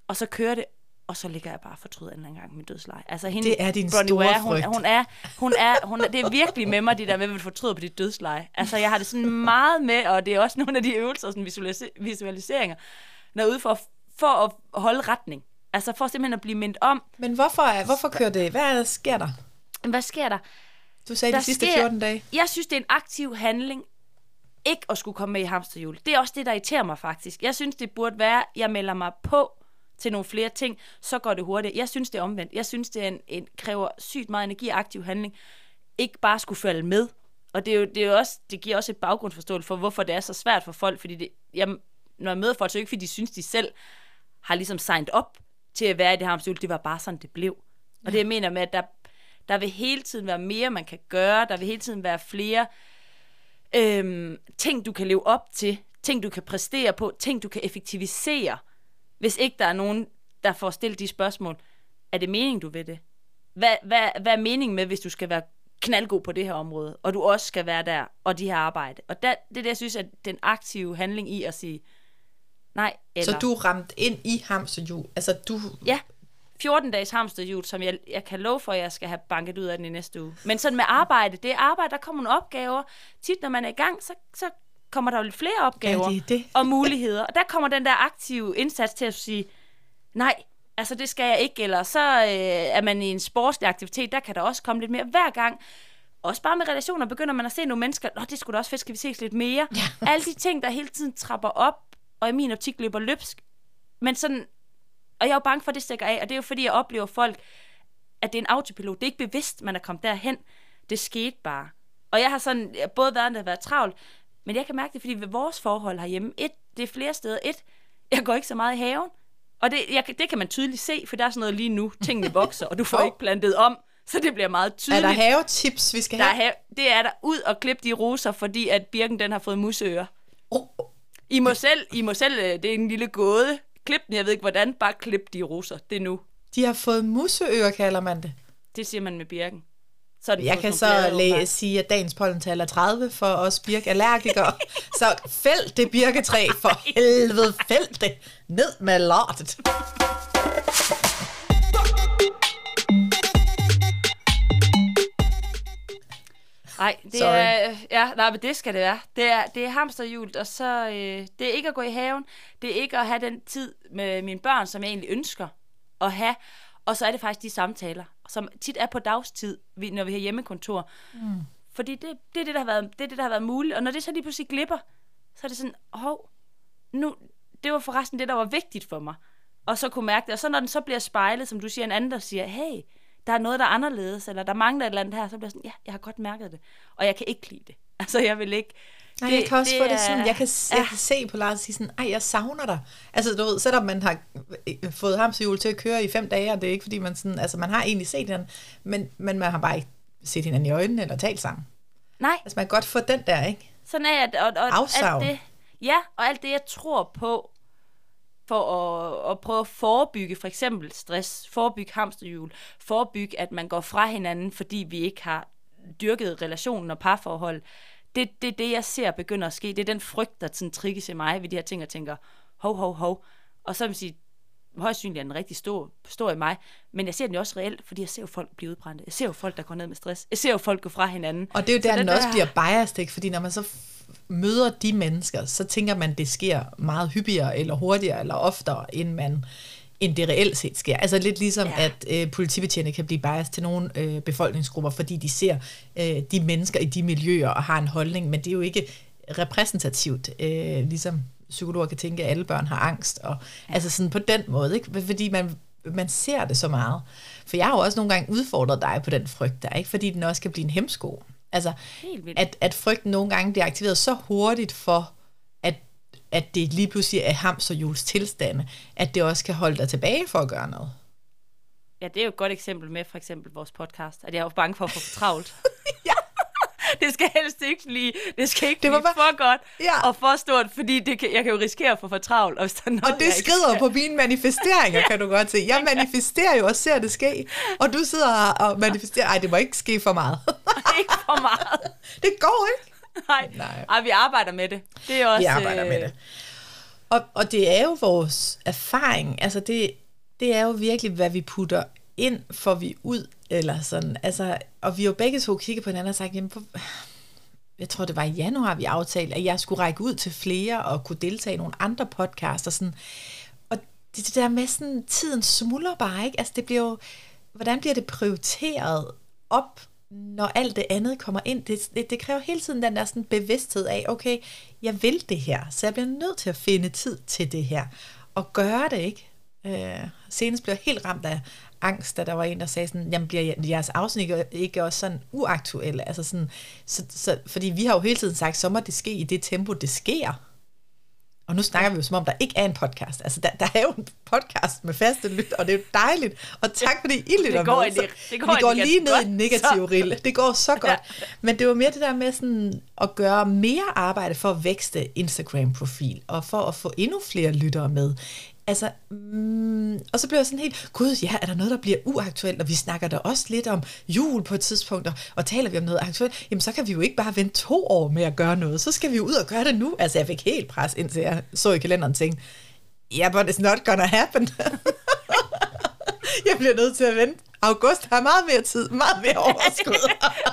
og så kører det, og så ligger jeg bare fortrydet en eller anden gang med dødsleje. Altså hende, det er din Bronnie store Ware, hun, hun, er, hun, er, hun er, det er virkelig med mig, det der med, at man fortryder på dit dødsleje. Altså jeg har det sådan meget med, og det er også nogle af de øvelser, sådan visualis- visualiseringer, derude for, for at holde retning. Altså for simpelthen at blive mindt om. Men hvorfor, hvorfor kører det? Hvad sker der? Hvad sker der? Du sagde der de sidste sker, fjorten dage. Jeg synes, det er en aktiv handling, ikke at skulle komme med i hamsterhjul. Det er også det, der irriterer mig faktisk. Jeg synes, det burde være, at jeg melder mig på til nogle flere ting, så går det hurtigt. Jeg synes, det er omvendt. Jeg synes, det er en, en, kræver sygt meget energi og aktiv handling. Ikke bare skulle falde med. Og det, er jo, det, er jo også, det giver også et baggrundsforståelse for, hvorfor det er så svært for folk. Fordi det, jeg, når jeg møder folk, så er det ikke, fordi de synes, de selv har ligesom signed op til at være i det hamsterhjul. Det var bare sådan, det blev. Og det, jeg mener med, at der, der vil hele tiden være mere, man kan gøre. Der vil hele tiden være flere Øhm, ting, du kan leve op til, ting, du kan præstere på, ting, du kan effektivisere, hvis ikke der er nogen, der får stillet de spørgsmål. Er det meningen, du vil det? Hvad, hvad, hvad er meningen med, hvis du skal være knaldgod på det her område, og du også skal være der, og de her arbejde? Og der, det er det, jeg synes, er den aktive handling i at sige nej eller... Så du er ramt ind i hamsterhjul? Altså du... Ja, fjorten dages hamsterhjul, som jeg, jeg kan love for, at jeg skal have banket ud af den i næste uge. Men sådan med arbejde, det er arbejde, der kommer nogle opgaver. Tit, når man er i gang, så, så kommer der jo lidt flere opgaver, ja, det det. Og muligheder. Og der kommer den der aktive indsats til at sige, nej, altså det skal jeg ikke. Eller så øh, er man i en sportslig aktivitet, der kan der også komme lidt mere hver gang. Også bare med relationer begynder man at se nogle mennesker, nå, det skulle da også fedt, skal vi ses lidt mere. Ja. Alle de ting, der hele tiden trapper op, og i min optik løber løbsk. Men sådan... Og jeg er jo bange for, at det stikker af, og det er jo fordi, jeg oplever folk, at det er en autopilot. Det er ikke bevidst, man er kommet derhen. Det skete bare. Og jeg har sådan, jeg både været, der har været travlt, men jeg kan mærke det, fordi ved vores forhold herhjemme, et, det er flere steder, et, jeg går ikke så meget i haven. Og det, jeg, det kan man tydeligt se, for der er sådan noget lige nu, tingene vokser, og du får ikke plantet om, så det bliver meget tydeligt. Er der havetips, vi skal have? Der er, det er der, ud og klippe de roser, fordi at birken, den har fået musører. Oh. I må selv, I må selv, det er en lille gåde. Klip den, jeg ved ikke hvordan, bare klip de roser. Det er nu. De har fået musører, kalder man det. Det siger man med birken. Så jeg kan så læ- sige, at dagens pollental er tredive for os birkallergikere. Så fæld det birketræ, for helvede, fæld det ned med lortet. Nej, det Sorry. er ja, nej, men det skal det være. Det er det er hamsterhjul, og så øh, det er ikke at gå i haven, det er ikke at have den tid med mine børn, som jeg egentlig ønsker at have. Og så er det faktisk de samtaler, som tit er på dagstid, når vi har hjemmekontor. Mm. Fordi det det er det der har været, det er det der har været muligt, og når det så lige pludselig glipper, så er det sådan, hov, nu det var forresten det der var vigtigt for mig. Og så kunne mærke det, og så når den så bliver spejlet, som du siger, en anden der siger, "Hey, der er noget, der er anderledes, eller der mangler et eller andet her," så bliver sådan, ja, jeg har godt mærket det, og jeg kan ikke lide det. Altså, jeg vil ikke... Nej, det, jeg kan også det få er... det sådan, jeg kan, jeg ja. kan se på Lars og sige sådan, ej, jeg savner dig. Altså, du ved, selvom man har fået hamsterhjul til at køre i fem dage, og det er ikke, fordi man sådan, altså, man har egentlig set hinanden, men, men man har bare ikke set hinanden i øjnene, eller talt sammen. Nej. Altså, man kan godt få den der, ikke? Sådan er jeg, og, og afsavn. Alt det, ja, og alt det, jeg tror på, for at, at prøve at forebygge for eksempel stress, forebygge hamsterhjul, forebygge, at man går fra hinanden, fordi vi ikke har dyrket relationen og parforhold. Det er det, det, jeg ser begynder at ske. Det er den frygt, der sådan trigges i mig ved de her ting, og tænker, hov, hov, hov. Og så vil jeg sige, højst synlig er den rigtig stor, stor i mig, men jeg ser den jo også reelt, fordi jeg ser jo folk blive udbrændte. Jeg ser jo folk, der går ned med stress. Jeg ser jo folk gå fra hinanden. Og det er jo der, den, den der... også bliver biased, ikke? Fordi når man så møder de mennesker, så tænker man, det sker meget hyppigere, eller hurtigere, eller oftere, end, man, end det reelt set sker. Altså lidt ligesom, ja. at øh, politibetjente kan blive biased til nogle øh, befolkningsgrupper, fordi de ser øh, de mennesker i de miljøer, og har en holdning, men det er jo ikke repræsentativt, øh, ligesom psykologer kan tænke, at alle børn har angst, og ja. altså sådan på den måde, ikke? Fordi man, man ser det så meget. For jeg har jo også nogle gange udfordret dig på den frygt der, ikke? Fordi den også kan blive en hæmsko. Altså, at, at frygten nogle gange bliver aktiveret så hurtigt for, at, at det lige pludselig er hamsterhjuls tilstande, at det også kan holde dig tilbage for at gøre noget. Ja, det er jo et godt eksempel med for eksempel vores podcast, at jeg er jo bange for at få for travlt. Ja. det skal helst ikke blive, det skal ikke det blive bare... for godt ja. og for stort, fordi det kan, jeg kan jo risikere at få for travlt. Og, og det skrider skal... på mine manifesteringer, kan du godt se. Jeg manifesterer jo og ser det ske, og du sidder og manifesterer, nej, det må ikke ske for meget. Ikke for meget. Det går ikke. Nej, Nej. Ej, vi arbejder med det. Det er også, vi arbejder øh... med det. Og, og det er jo vores erfaring, altså det, det er jo virkelig, hvad vi putter ind, får vi ud, eller sådan. Altså, og vi har jo begge to kigget på hinanden og sagt, jamen, jeg tror, det var i januar, vi aftalte, at jeg skulle række ud til flere og kunne deltage i nogle andre podcasts. Og, sådan. Og det, det der med sådan, tiden smuldrer bare, ikke? Altså, det bliver jo, hvordan bliver det prioriteret op, når alt det andet kommer ind? Det, det, det kræver hele tiden den der sådan bevidsthed af, okay, jeg vil det her, så jeg bliver nødt til at finde tid til det her, og gøre det, ikke? Øh, senest blev jeg helt ramt af angst, da der var en, der sagde sådan, jamen bliver jeres afsnit ikke også sådan uaktuelle? Altså sådan, så, så, fordi vi har jo hele tiden sagt, så må det ske i det tempo, det sker. Og nu snakker vi jo som om, der ikke er en podcast. Altså, der, der er jo en podcast med faste lyt, og det er jo dejligt. Og tak, fordi I lytter det går med. Så, det, det går, vi går lige ned i den negative rille. Det går så godt. Ja. Men det var mere det der med sådan, at gøre mere arbejde for at vækste Instagram-profil, og for at få endnu flere lyttere med. Altså, mm, og så bliver jeg sådan helt, gud ja, er der noget, der bliver uaktuelt, og vi snakker der også lidt om jul på et tidspunkt, og, og taler vi om noget aktuelt, jamen så kan vi jo ikke bare vente to år med at gøre noget, så skal vi jo ud og gøre det nu. Altså jeg fik helt pres, indtil jeg så i kalenderen og tænkte, yeah, but it's not gonna happen. Jeg bliver nødt til at vente. August har meget mere tid, meget mere overskud.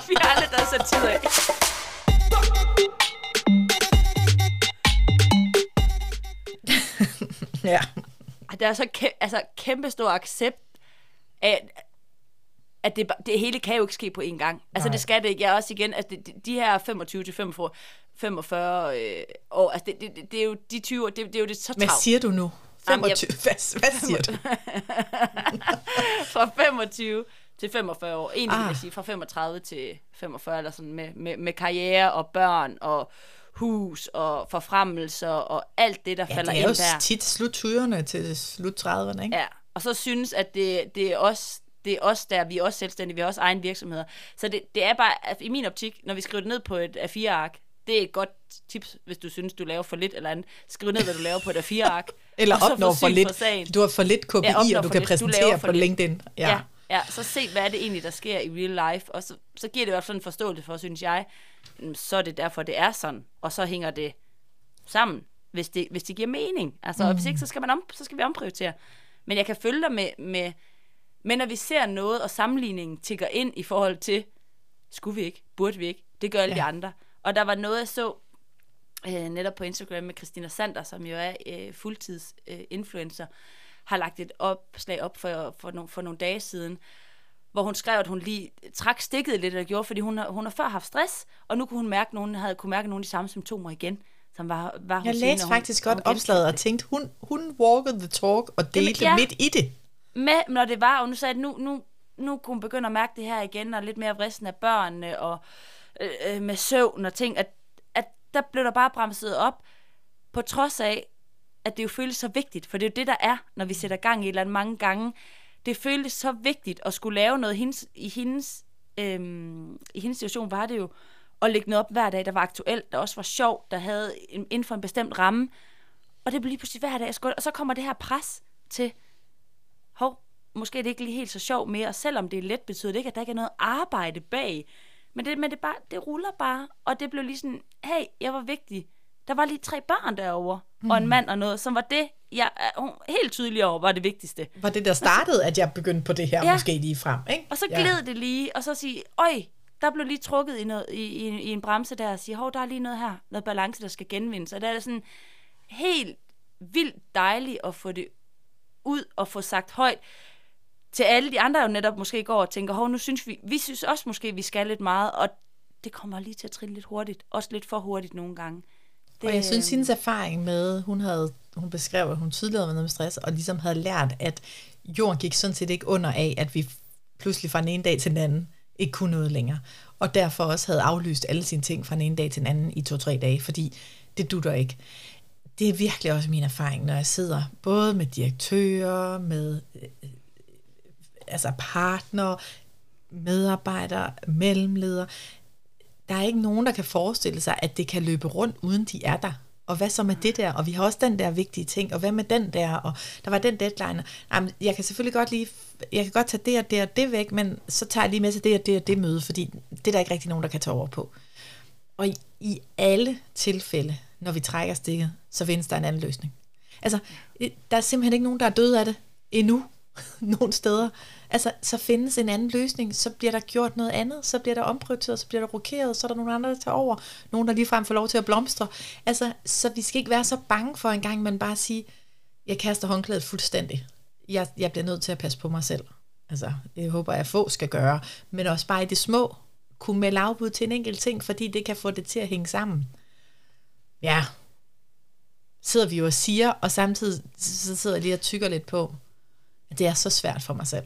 Vi har aldrig der så tid af. Ja. Der er så kæ- altså, kæmpe stor accept af, at det, det hele kan jo ikke ske på én gang. Altså Nej. Det skal det ikke. Jeg også igen, altså, det, de her femogtyve til femogfyrre øh, år, altså det, det, det er jo de tyve år, det, det er jo det så travlt. Hvad siger du nu? femogtyve, Jamen, jeg... hvad, hvad siger du? Fra femogtyve til femogfyrre år. Egentlig ah. vil jeg sige, fra femogtredive til femogfyrre, eller sådan med, med, med karriere og børn og hus og forfremmelser og alt det, der ja, falder ind der. Ja, det er jo tit sluttyrene til sluttrediverne, ikke? Ja, og så synes, at det, det er os, det er os der, vi er også selvstændige, vi har også egen virksomheder. Så det, det er bare, i min optik, når vi skriver det ned på et A fire ark, det er et godt tips, hvis du synes, du laver for lidt eller andet. Skriv ned, hvad du laver på et A fire ark. Eller opnår for lidt. Du har for lidt K P I, ja, og du kan lidt. præsentere du på lidt. LinkedIn. Ja. ja, ja, så se, hvad er det egentlig, der sker i real life, og så, så giver det i hvert fald en forståelse for, synes jeg, så er det derfor, det er sådan, og så hænger det sammen, hvis det, hvis det giver mening. Altså, mm. hvis ikke, så skal, man om, så skal vi omprioritere. Men jeg kan følge dig med, med, men når vi ser noget, og sammenligningen tigger ind i forhold til, skulle vi ikke, burde vi ikke, det gør alle ja. de andre. Og der var noget, jeg så øh, netop på Instagram med Christina Sanders, som jo er øh, fuldtids øh, influencer, har lagt et opslag op for, for, no, for nogle dage siden, hvor hun skrev, at hun lige trak stikket lidt, eller gjorde, fordi hun har, hun har før haft stress, og nu kunne hun mærke, nogen havde kunne mærke nogle af de samme symptomer igen, som var, var hun Jeg læste senere, faktisk hun, godt opslaget og tænkte, hun, hun walked the talk og delte ja, midt i det. Med, når det var, og nu sagde jeg, nu, nu, nu kunne hun begynde at mærke det her igen, og lidt mere vristen af børnene, og øh, med søvn og ting, at, at der blev der bare bremset op, på trods af, at det jo føles så vigtigt, for det er jo det, der er, når vi sætter gang i et eller andet mange gange. Det føltes så vigtigt at skulle lave noget hendes, i, hendes, øhm, i hendes situation, var det jo at lægge noget op hver dag, der var aktuelt, der også var sjovt, der havde en, inden for en bestemt ramme. Og det blev lige pludselig hver dag. Skulle, og så kommer det her pres til, hov, måske er det ikke lige helt så sjovt mere, og selvom det er let, betyder det ikke, at der ikke er noget arbejde bag. Men det, men det, bare, det ruller bare, og det blev lige sådan, hey, jeg var vigtig. Der var lige tre børn derovre, mm. og en mand og noget, som var det, jeg helt tydelig over, var det vigtigste. Var det, der startede, at jeg begyndte på det her, ja. måske lige frem, ikke? Og så gled ja. det lige, og så sige, øj, der blev lige trukket i, noget, i, i, i en bremse der, og sige, hov, der er lige noget her, noget balance, der skal genvindes. Og der er det sådan helt vildt dejligt at få det ud, og få sagt højt til alle de andre, der jo netop måske går og tænker, hov, nu synes vi, vi synes også måske, vi skal lidt meget, og det kommer lige til at trille lidt hurtigt, også lidt for hurtigt nogle gange. Det... Og jeg synes, hendes erfaring med, hun havde, hun beskrev, at hun tidligere var noget med stress, og ligesom havde lært, at jorden gik sådan set ikke under af, at vi pludselig fra den ene dag til den anden ikke kunne noget længere. Og derfor også havde aflyst alle sine ting fra den ene dag til den anden i to-tre dage, fordi det dutter ikke. Det er virkelig også min erfaring, når jeg sidder både med direktører, med øh, altså partner, medarbejdere, mellemledere. der er ikke nogen, der kan forestille sig, at det kan løbe rundt, uden de er der. Og hvad så med det der? Og vi har også den der vigtige ting. Og hvad med den der? Og der var den deadline. Jamen, jeg kan selvfølgelig godt lige, jeg kan godt tage det og det og det væk, men så tager jeg lige med til det og det og det møde, fordi det er der ikke rigtig nogen, der kan tage over på. Og i, i alle tilfælde, når vi trækker stikket, så findes der en anden løsning. Altså, der er simpelthen ikke nogen, der er døde af det endnu, nogen steder. Altså, så findes en anden løsning, så bliver der gjort noget andet, så bliver der omprioriteret, så bliver der rokeret, så er der nogle andre, der tager over, nogen, der ligefrem får lov til at blomstre. Altså, så vi skal ikke være så bange for en gang, men bare sige, jeg kaster håndklædet fuldstændig. Jeg, jeg bliver nødt til at passe på mig selv. Altså, det håber jeg få skal gøre, men også bare i det små, kunne melde afbud til en enkelt ting, fordi det kan få det til at hænge sammen. Ja, sidder vi jo og siger, og samtidig så sidder jeg lige og tykker lidt på, at det er så svært for mig selv.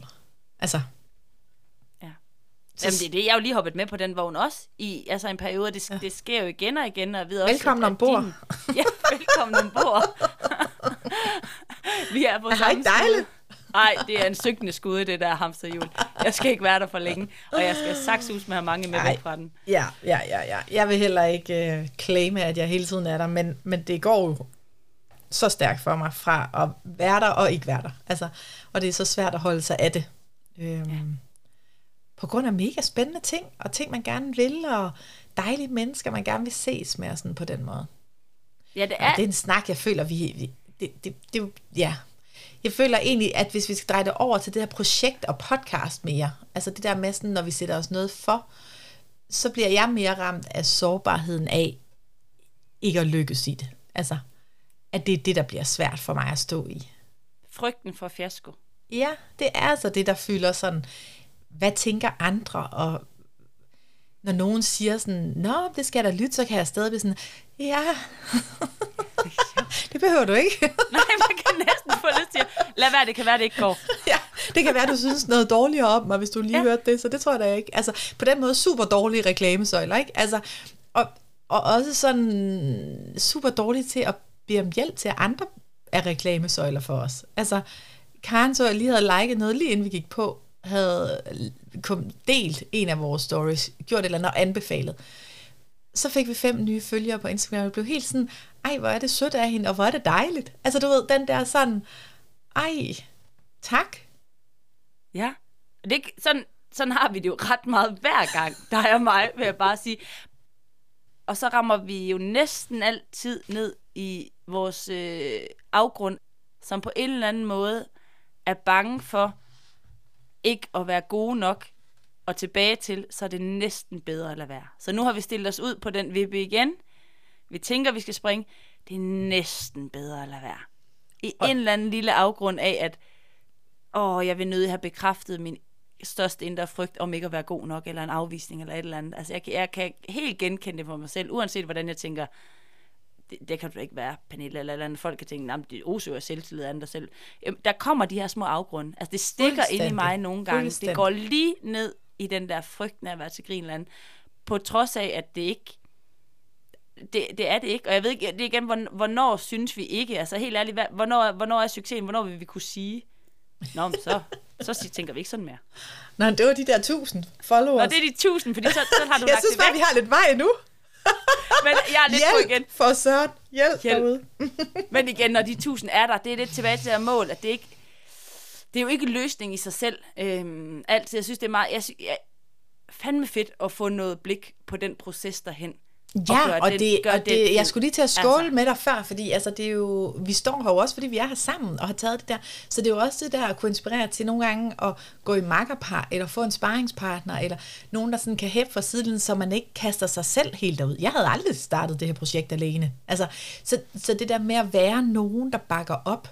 Altså. Ja. Jamen, det er det, jeg har jo lige hoppet med på den vogn også, i altså en periode, det, ja. det sker jo igen og igen, og jeg ved også, velkommen ombord. Din... Ja, velkommen ombord. Vi er på samme skud. Nej, det er en synkende skude, det der hamsterhjul. Jeg skal ikke være der for længe, og jeg skal saksus med at mange med væk fra den. Ja, ja, ja, ja. Jeg vil heller ikke øh, claime, at jeg hele tiden er der, men, men det går jo så stærkt for mig fra at være der og ikke være der. Altså, og det er så svært at holde sig af det. Øhm, ja. På grund af mega spændende ting, og ting, man gerne vil, og dejlige mennesker, man gerne vil ses med, sådan på den måde. Ja, det er, og det er en snak, jeg føler, vi... vi det, det, det, ja... Jeg føler egentlig, at hvis vi skal dreje det over til det her projekt og podcast mere, altså det der med sådan, når vi sætter os noget for, så bliver jeg mere ramt af sårbarheden af ikke at lykkes i det. Altså, at det er det, der bliver svært for mig at stå i. Frygten for fiasko. Ja, det er altså det, der fylder sådan, hvad tænker andre, og når nogen siger sådan, nå, det skal jeg da lytte, så kan jeg stadig blive sådan, ja... Det behøver du ikke. Nej, man kan næsten få lyst til at lad være, det kan være, det ikke går. Ja, det kan være, du synes noget dårligere om mig, hvis du lige ja. hørte det, så det tror jeg da ikke. Altså, på den måde super dårlige reklamesøjler, ikke? Altså, og, og også sådan super dårlige til at bede om hjælp til, at andre er reklamesøjler for os. Altså, Karen så lige havde liket noget, lige inden vi gik på, havde kom, delt en af vores stories, gjort et eller andet og anbefalet. Så fik vi fem nye følgere på Instagram, og vi blev helt sådan, ej, hvor er det sødt af hende, og hvor er det dejligt. Altså, du ved, den der sådan, ej, tak. Ja, det, sådan, sådan har vi det jo ret meget hver gang, dig og mig, vil jeg bare sige. Og så rammer vi jo næsten altid ned i vores øh, afgrund, som på en eller anden måde er bange for ikke at være gode nok, og tilbage til, så er det næsten bedre at lade være. Så nu har vi stillet os ud på den vippe igen. Vi tænker, vi skal springe. Det er næsten bedre at lade være. I og en eller anden lille afgrund af, at åh, jeg vil nødig have bekræftet min største indre frygt om ikke at være god nok, eller en afvisning, eller et eller andet. Altså, jeg kan, jeg kan helt genkende det for mig selv, uanset hvordan jeg tænker, det, det kan du ikke være, Pernille, eller et eller andet. Folk kan tænke, nej, det osøger jo selvtillid af andre selv. Der kommer de her små afgrunde. Altså, det stikker ind i mig nogle gange. Det går lige ned i den der frygten af at være til Grinland, på trods af, at det ikke, det, det er det ikke, og jeg ved ikke, det er igen, hvornår, hvornår synes vi ikke, altså helt ærligt, hvornår, hvornår er succesen, hvornår vil vi kunne sige, nå, så, så tænker vi ikke sådan mere. Nå, det var de der tusind followers. Nå, det er de tusind, fordi så, så har du jeg lagt synes, det væk. Jeg synes bare, vi har lidt vej endnu. Men jeg er lidt hjælp på igen. For Søren, hjælp, hjælp. Derude. Men igen, når de tusind er der, det er lidt tilbage til at mål, at det ikke, det er jo ikke en løsning i sig selv. Øhm, altid. Jeg synes, det er meget... Jeg, synes, jeg fandme fedt at få noget blik på den proces derhen. Ja, og, det, den, og det, det... Jeg skulle lige til at skåle altså. med dig før, fordi altså, det er jo, vi står her også, fordi vi er her sammen og har taget det der. Så det er jo også det der at kunne inspirere til nogle gange at gå i makkerpar, eller få en sparringspartner, eller nogen, der sådan kan hæppe fra siden, så man ikke kaster sig selv helt derud. Jeg havde aldrig startet det her projekt alene. Altså, så, så det der med at være nogen, der bakker op,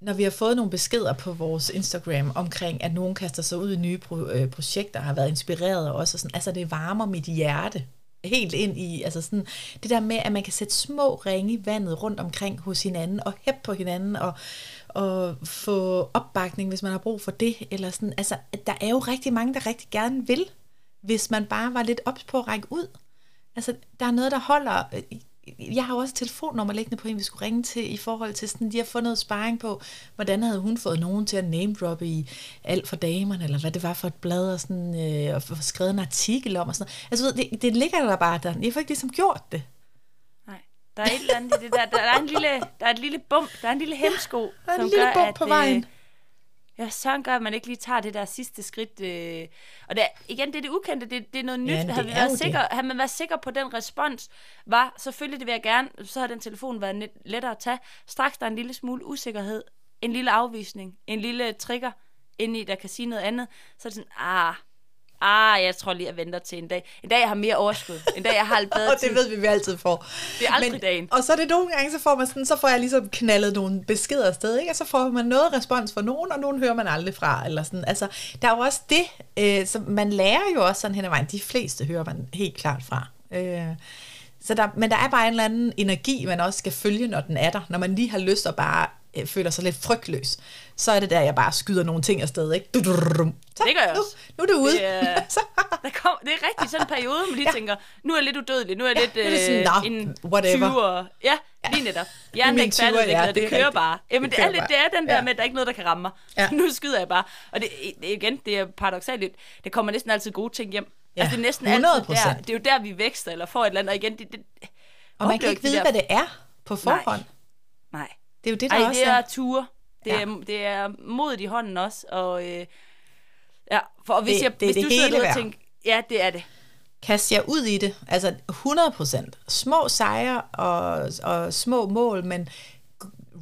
når vi har fået nogle beskeder på vores Instagram omkring, at nogen kaster sig ud i nye pro- øh, projekter, har været inspireret også, og sådan, altså det varmer mit hjerte helt ind i, altså sådan, det der med, at man kan sætte små ringe i vandet rundt omkring hos hinanden, og hæppe på hinanden, og, og få opbakning, hvis man har brug for det, eller sådan, altså der er jo rigtig mange, der rigtig gerne vil, hvis man bare var lidt ops på at række ud. Altså der er noget, der holder jeg har jo også telefonnummer liggende på en, vi skulle ringe til, i forhold til sådan, de har fået noget sparring på, hvordan havde hun fået nogen til at name-droppe i Alt for Damerne, eller hvad det var for et blad, og sådan, øh, og skrevet en artikel om, og sådan noget. Altså, det, det ligger der bare der. Jeg får ikke ligesom gjort det. Nej, der er et eller andet i det der. Der er en lille, der er et lille bump, der er en lille hemsko, ja, som lille gør, bump at... på vejen. Ja, sådan gør, at man ikke lige tager det der sidste skridt. Øh. Og det er, igen, det er det ukendte, det, det er noget nyt. Ja, havde, vi været sikker, havde man været sikker på, den respons var, selvfølgelig det vil jeg gerne, så har den telefon været net, lettere at tage. Straks der er en lille smule usikkerhed, en lille afvisning, en lille trigger indeni, der kan sige noget andet. Så er det sådan, ah, ah jeg tror lige, jeg venter til en dag. En dag, jeg har mere overskud. En dag, jeg har lidt bedre tid. Og det ved vi, vi altid får. Det er aldrig Men, dagen. Og så er det nogle gange, så får man sådan, så får jeg ligesom knaldet nogle beskeder afsted, ikke? Og så får man noget respons fra nogen, og nogen hører man aldrig fra, eller sådan. Altså, der er jo også det, øh, som man lærer jo også sådan hen ad vejen. De fleste hører man helt klart fra. Øh, så der, men der er bare en eller anden energi, man også skal følge, når den er der. Når man lige har lyst og bare øh, føler sig lidt frygtløs, så er det der, jeg bare skyder nogle ting afsted, ikke? Så, det gør jeg også. Nu, nu er du ude. Det, der kom, det er rigtig sådan en periode, hvor man lige ja. tænker, nu er jeg lidt udødelig, nu er jeg ja, lidt øh, sådan, en tyver. Ja, lige netop. Jeg er ikke færdig, ja, det, det kører rigtig. bare. Jamen, det, det, kører er, bare. det er den der ja. med, at der er ikke noget, der kan ramme mig. Ja. Nu skyder jeg bare. Og det, igen, det er paradoksalt, det kommer næsten altid gode ting hjem. Ja. Altså, det er næsten altid der. Det er jo der, vi vækster eller får et eller andet. Og, igen, det, det, og man kan ikke vide, de hvad det er på forhånd. Nej. Nej. Det er jo det, der Ej, også det er ture. Det er, ja. det er modet i hånden også, og øh, ja, for og hvis det, jeg det, hvis det du hele sidder og tænker, ja, det er det. Kast jer ud i det, altså hundrede procent. Små sejre og, og små mål, men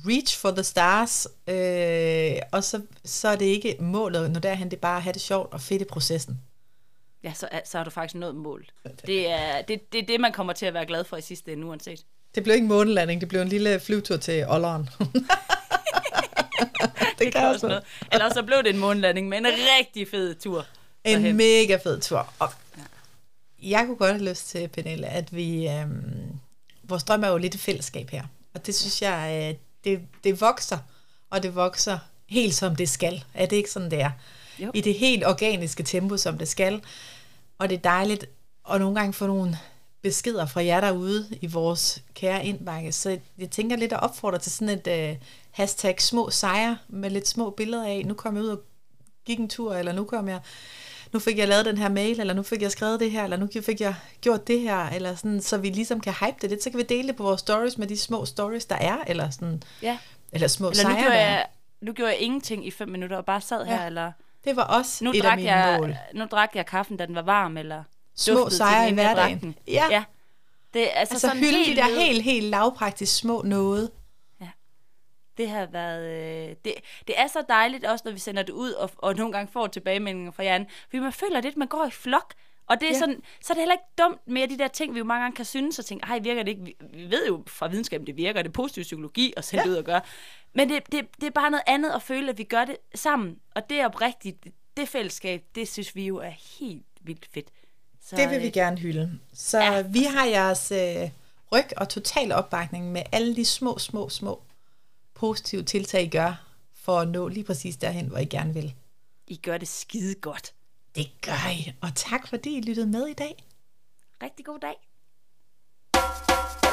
reach for the stars, øh, og så, så er det ikke målet, når derhen, det er bare at have det sjovt og fedt i processen. Ja, så, så har du faktisk nået målet. Det er det, det er det, man kommer til at være glad for i sidste ende, uanset. Det blev ikke en månelanding, det blev en lille flyvetur til Olleren. Det, det kan også noget. Eller så blev det en månedlanding med en rigtig fed tur. En derhen. mega fed tur. Og jeg kunne godt have lyst til, Pernille, at vi... Øhm, vores drøm er jo lidt et fællesskab her. Og det synes jeg, øh, det, det vokser. Og det vokser helt som det skal. Er det ikke sådan, det er? Jo. I det helt organiske tempo, som det skal. Og det er dejligt at nogle gange få nogle beskeder fra jer derude i vores kære indbakke. Så jeg tænker lidt at opfordre til sådan et... Øh, hashtag små sejre med lidt små billeder af, nu kom jeg ud og gik en tur, eller nu kom jeg, nu fik jeg lavet den her mail, eller nu fik jeg skrevet det her, eller nu fik jeg gjort det her, eller sådan, så vi ligesom kan hype det lidt, så kan vi dele det på vores stories med de små stories, der er, eller sådan, ja. eller små eller sejre. Nu gjorde, jeg, nu gjorde jeg ingenting i fem minutter, og bare sad her, ja. eller... Det var også nu et drak af mine jeg, mål. Nu drak jeg kaffen, da den var varm, eller... Små sejre i hverdagen. Ja. ja. Det er altså, altså sådan hylde de der helt, helt lavpraktisk små noget. Det har været... Øh, det, det er så dejligt også, når vi sender det ud, og, og nogle gange får tilbagemeldinger fra jer. Fordi man føler lidt, man går i flok. Og det er ja. sådan, så er det heller ikke dumt mere de der ting, vi jo mange gange kan synes og tænke, ej, virker det ikke? Vi, vi ved jo fra videnskaben, det virker. Det er positiv psykologi at sende ja. ud og gøre. Men det, det, det er bare noget andet at føle, at vi gør det sammen. Og det oprigtigt, det, det fællesskab, det synes vi jo er helt vildt fedt. Så, det vil vi øh, gerne hylde. Så ja, vi har jeres øh, ryg og total opbakning med alle de små, små, små positive tiltag, I gør for at nå lige præcis derhen, hvor I gerne vil. I gør det skide godt. Det gør I. Og tak fordi I lyttede med i dag. Rigtig god dag.